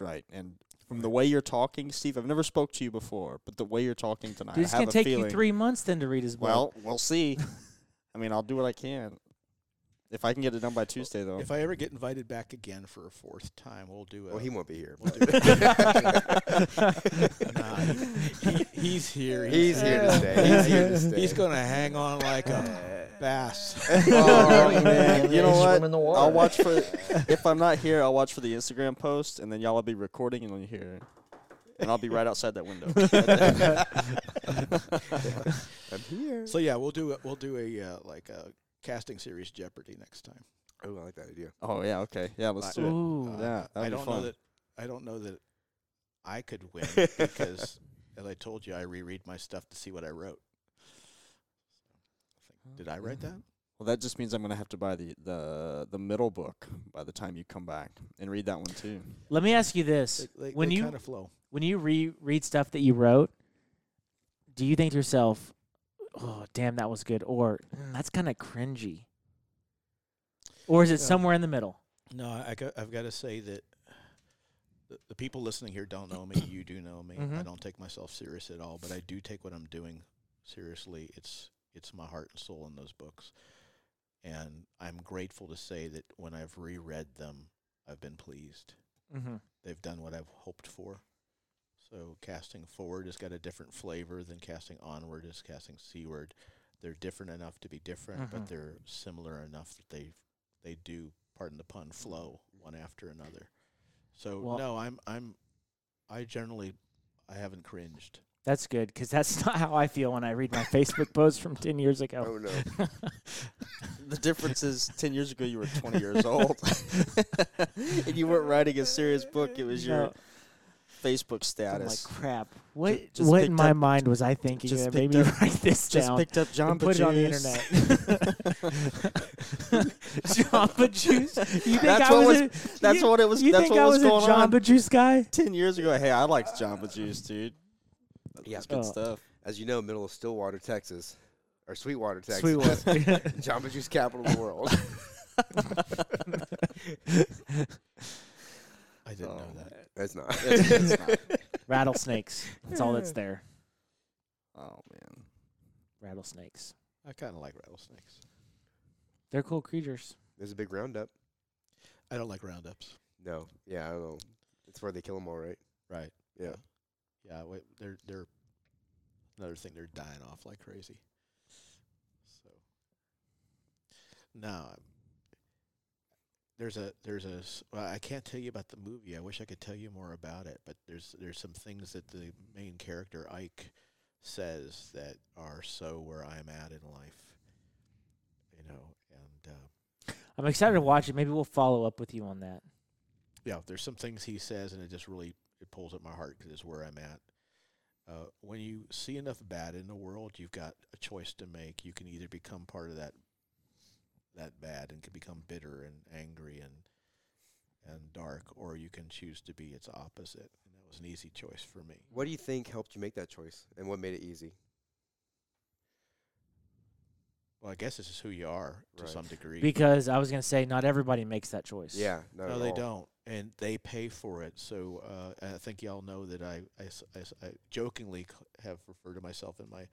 right. And from the way you're talking, Steve, I've never spoke to you before, but the way you're talking tonight, I have a feeling. It's going to take you 3 months then to read his book. Well, we'll see. I mean, I'll do what I can. If I can get it done by Tuesday, though. If I ever get invited back again for a fourth time, we'll do it. Well, he won't be here. We'll do it. Nah, he's here. He's here to stay. He's going to hang on like a bass. Oh, man. You know what? I'll watch for if I'm not here, I'll watch for the Instagram post, and then y'all will be recording and you'll hear it. And I'll be right outside that window. I'm here. So, yeah, we'll do a casting series Jeopardy next time. Oh, I like that idea. Oh, yeah, okay. Yeah, let's do it. That. I don't know that I don't know that I could win because, as I told you, I reread my stuff to see what I wrote. Did I write that? Well, that just means I'm going to have to buy the middle book by the time you come back and read that one too. Let me ask you this: when you kind of flow, when you reread stuff that you wrote, do you think to yourself, "Oh, damn, that was good," or "That's kind of cringy," or is it somewhere in the middle? No, I've got to say that the people listening here don't know me. You do know me. Mm-hmm. I don't take myself serious at all, but I do take what I'm doing seriously. It's my heart and soul in those books. And I'm grateful to say that when I've reread them, I've been pleased. Mm-hmm. They've done what I've hoped for. So Casting Forward has got a different flavor than Casting Onward is Casting Seaward. They're different enough to be different, mm-hmm. but they're similar enough that they do, pardon the pun, flow one after another. So well, no, I generally I haven't cringed. That's good, because that's not how I feel when I read my Facebook posts from 10 years ago. Oh, no. The difference is 10 years ago you were 20 years old, and you weren't writing a serious book. It was your Facebook status. I'm like, crap. What in my mind was I thinking that made me write this down? Just picked up Jamba Juice. Put it on the internet. Jamba Juice? You think I was a Jamba Juice guy? 10 years ago, hey, I liked Jamba Juice, dude. Yeah, it's good stuff. As you know, middle of Stillwater, Texas, or Sweetwater, Texas. Sweetwater. Jamba Juice capital of the world. I didn't know that. That's not. That's not. Rattlesnakes. That's all that's there. Oh, man. Rattlesnakes. I kind of like rattlesnakes. They're cool creatures. There's a big roundup. I don't like roundups. No. Yeah, I don't know. It's where they kill them all, right? Right. Yeah. Yeah, they're another thing. They're dying off like crazy. So now there's a. Well, I can't tell you about the movie. I wish I could tell you more about it, but there's some things that the main character Ike says that are so where I'm at in life. You know, and I'm excited to watch it. Maybe we'll follow up with you on that. Yeah, there's some things he says, and it just really. It pulls at my heart because it's where I'm at. When you see enough bad in the world, you've got a choice to make. You can either become part of that bad and can become bitter and angry and dark, or you can choose to be its opposite. And that was an easy choice for me. What do you think helped you make that choice, and what made it easy? Well, I guess this is who you are to some degree. Because I was going to say, not everybody makes that choice. Yeah, no, they don't. And they pay for it. So I think y'all know that I jokingly have referred to myself in my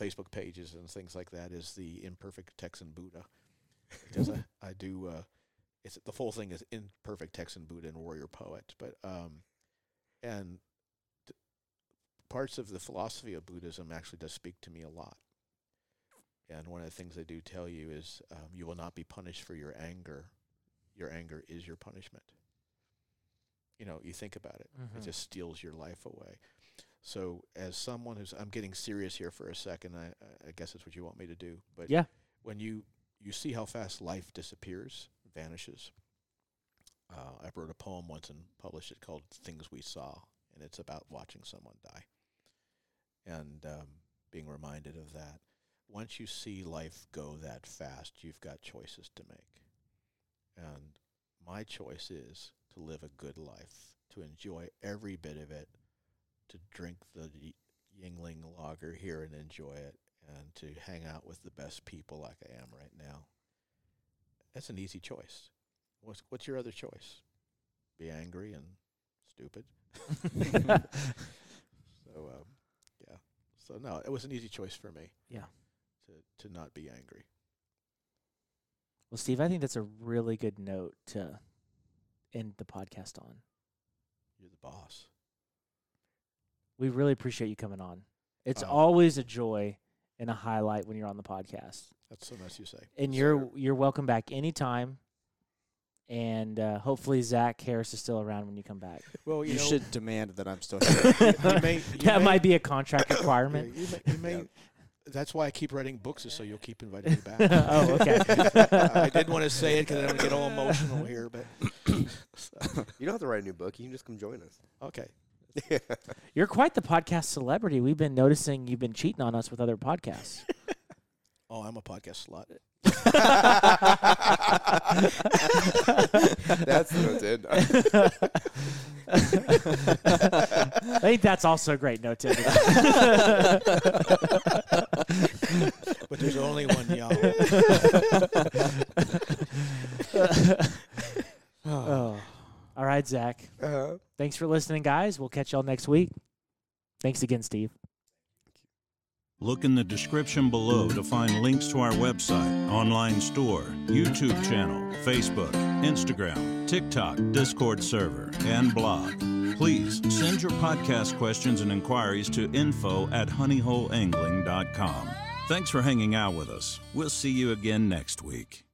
Facebook pages and things like that as the imperfect Texan Buddha. Because I do, it's the full thing is imperfect Texan Buddha and warrior poet. But, and parts of the philosophy of Buddhism actually does speak to me a lot. And one of the things they do tell you is you will not be punished for your anger. Your anger is your punishment. You know, you think about it. Mm-hmm. It just steals your life away. So as someone who's, I'm getting serious here for a second, I guess that's what you want me to do. But yeah. When you see how fast life disappears, vanishes. I wrote a poem once and published it called Things We Saw, and it's about watching someone die and being reminded of that. Once you see life go that fast, you've got choices to make. And my choice is to live a good life, to enjoy every bit of it, to drink the Yingling lager here and enjoy it, and to hang out with the best people like I am right now. That's an easy choice. What's your other choice? Be angry and stupid. So, yeah. So, no, it was an easy choice for me. Yeah. To not be angry. Well, Steve, I think that's a really good note to end the podcast on. You're the boss. We really appreciate you coming on. It's always a joy and a highlight when you're on the podcast. That's so nice you say. And you're welcome back anytime. And hopefully Zach Harris is still around when you come back. Well, you should demand that I'm still here. That might be a contract requirement. You may. That's why I keep writing books, is so you'll keep inviting me back. Oh, okay. I didn't want to say it because I don't get all emotional here, but You don't have to write a new book. You can just come join us. Okay. You're quite the podcast celebrity. We've been noticing you've been cheating on us with other podcasts. Oh, I'm a podcast slut. That's noted. I think that's also great noted. But there's only one, y'all. Oh. All right, Zach. Thanks for listening, guys. We'll catch y'all next week. Thanks again, Steve. Look in the description below to find links to our website, online store, YouTube channel, Facebook, Instagram, TikTok, Discord server, and blog. Please send your podcast questions and inquiries to info@honeyholeangling.com. Thanks for hanging out with us. We'll see you again next week.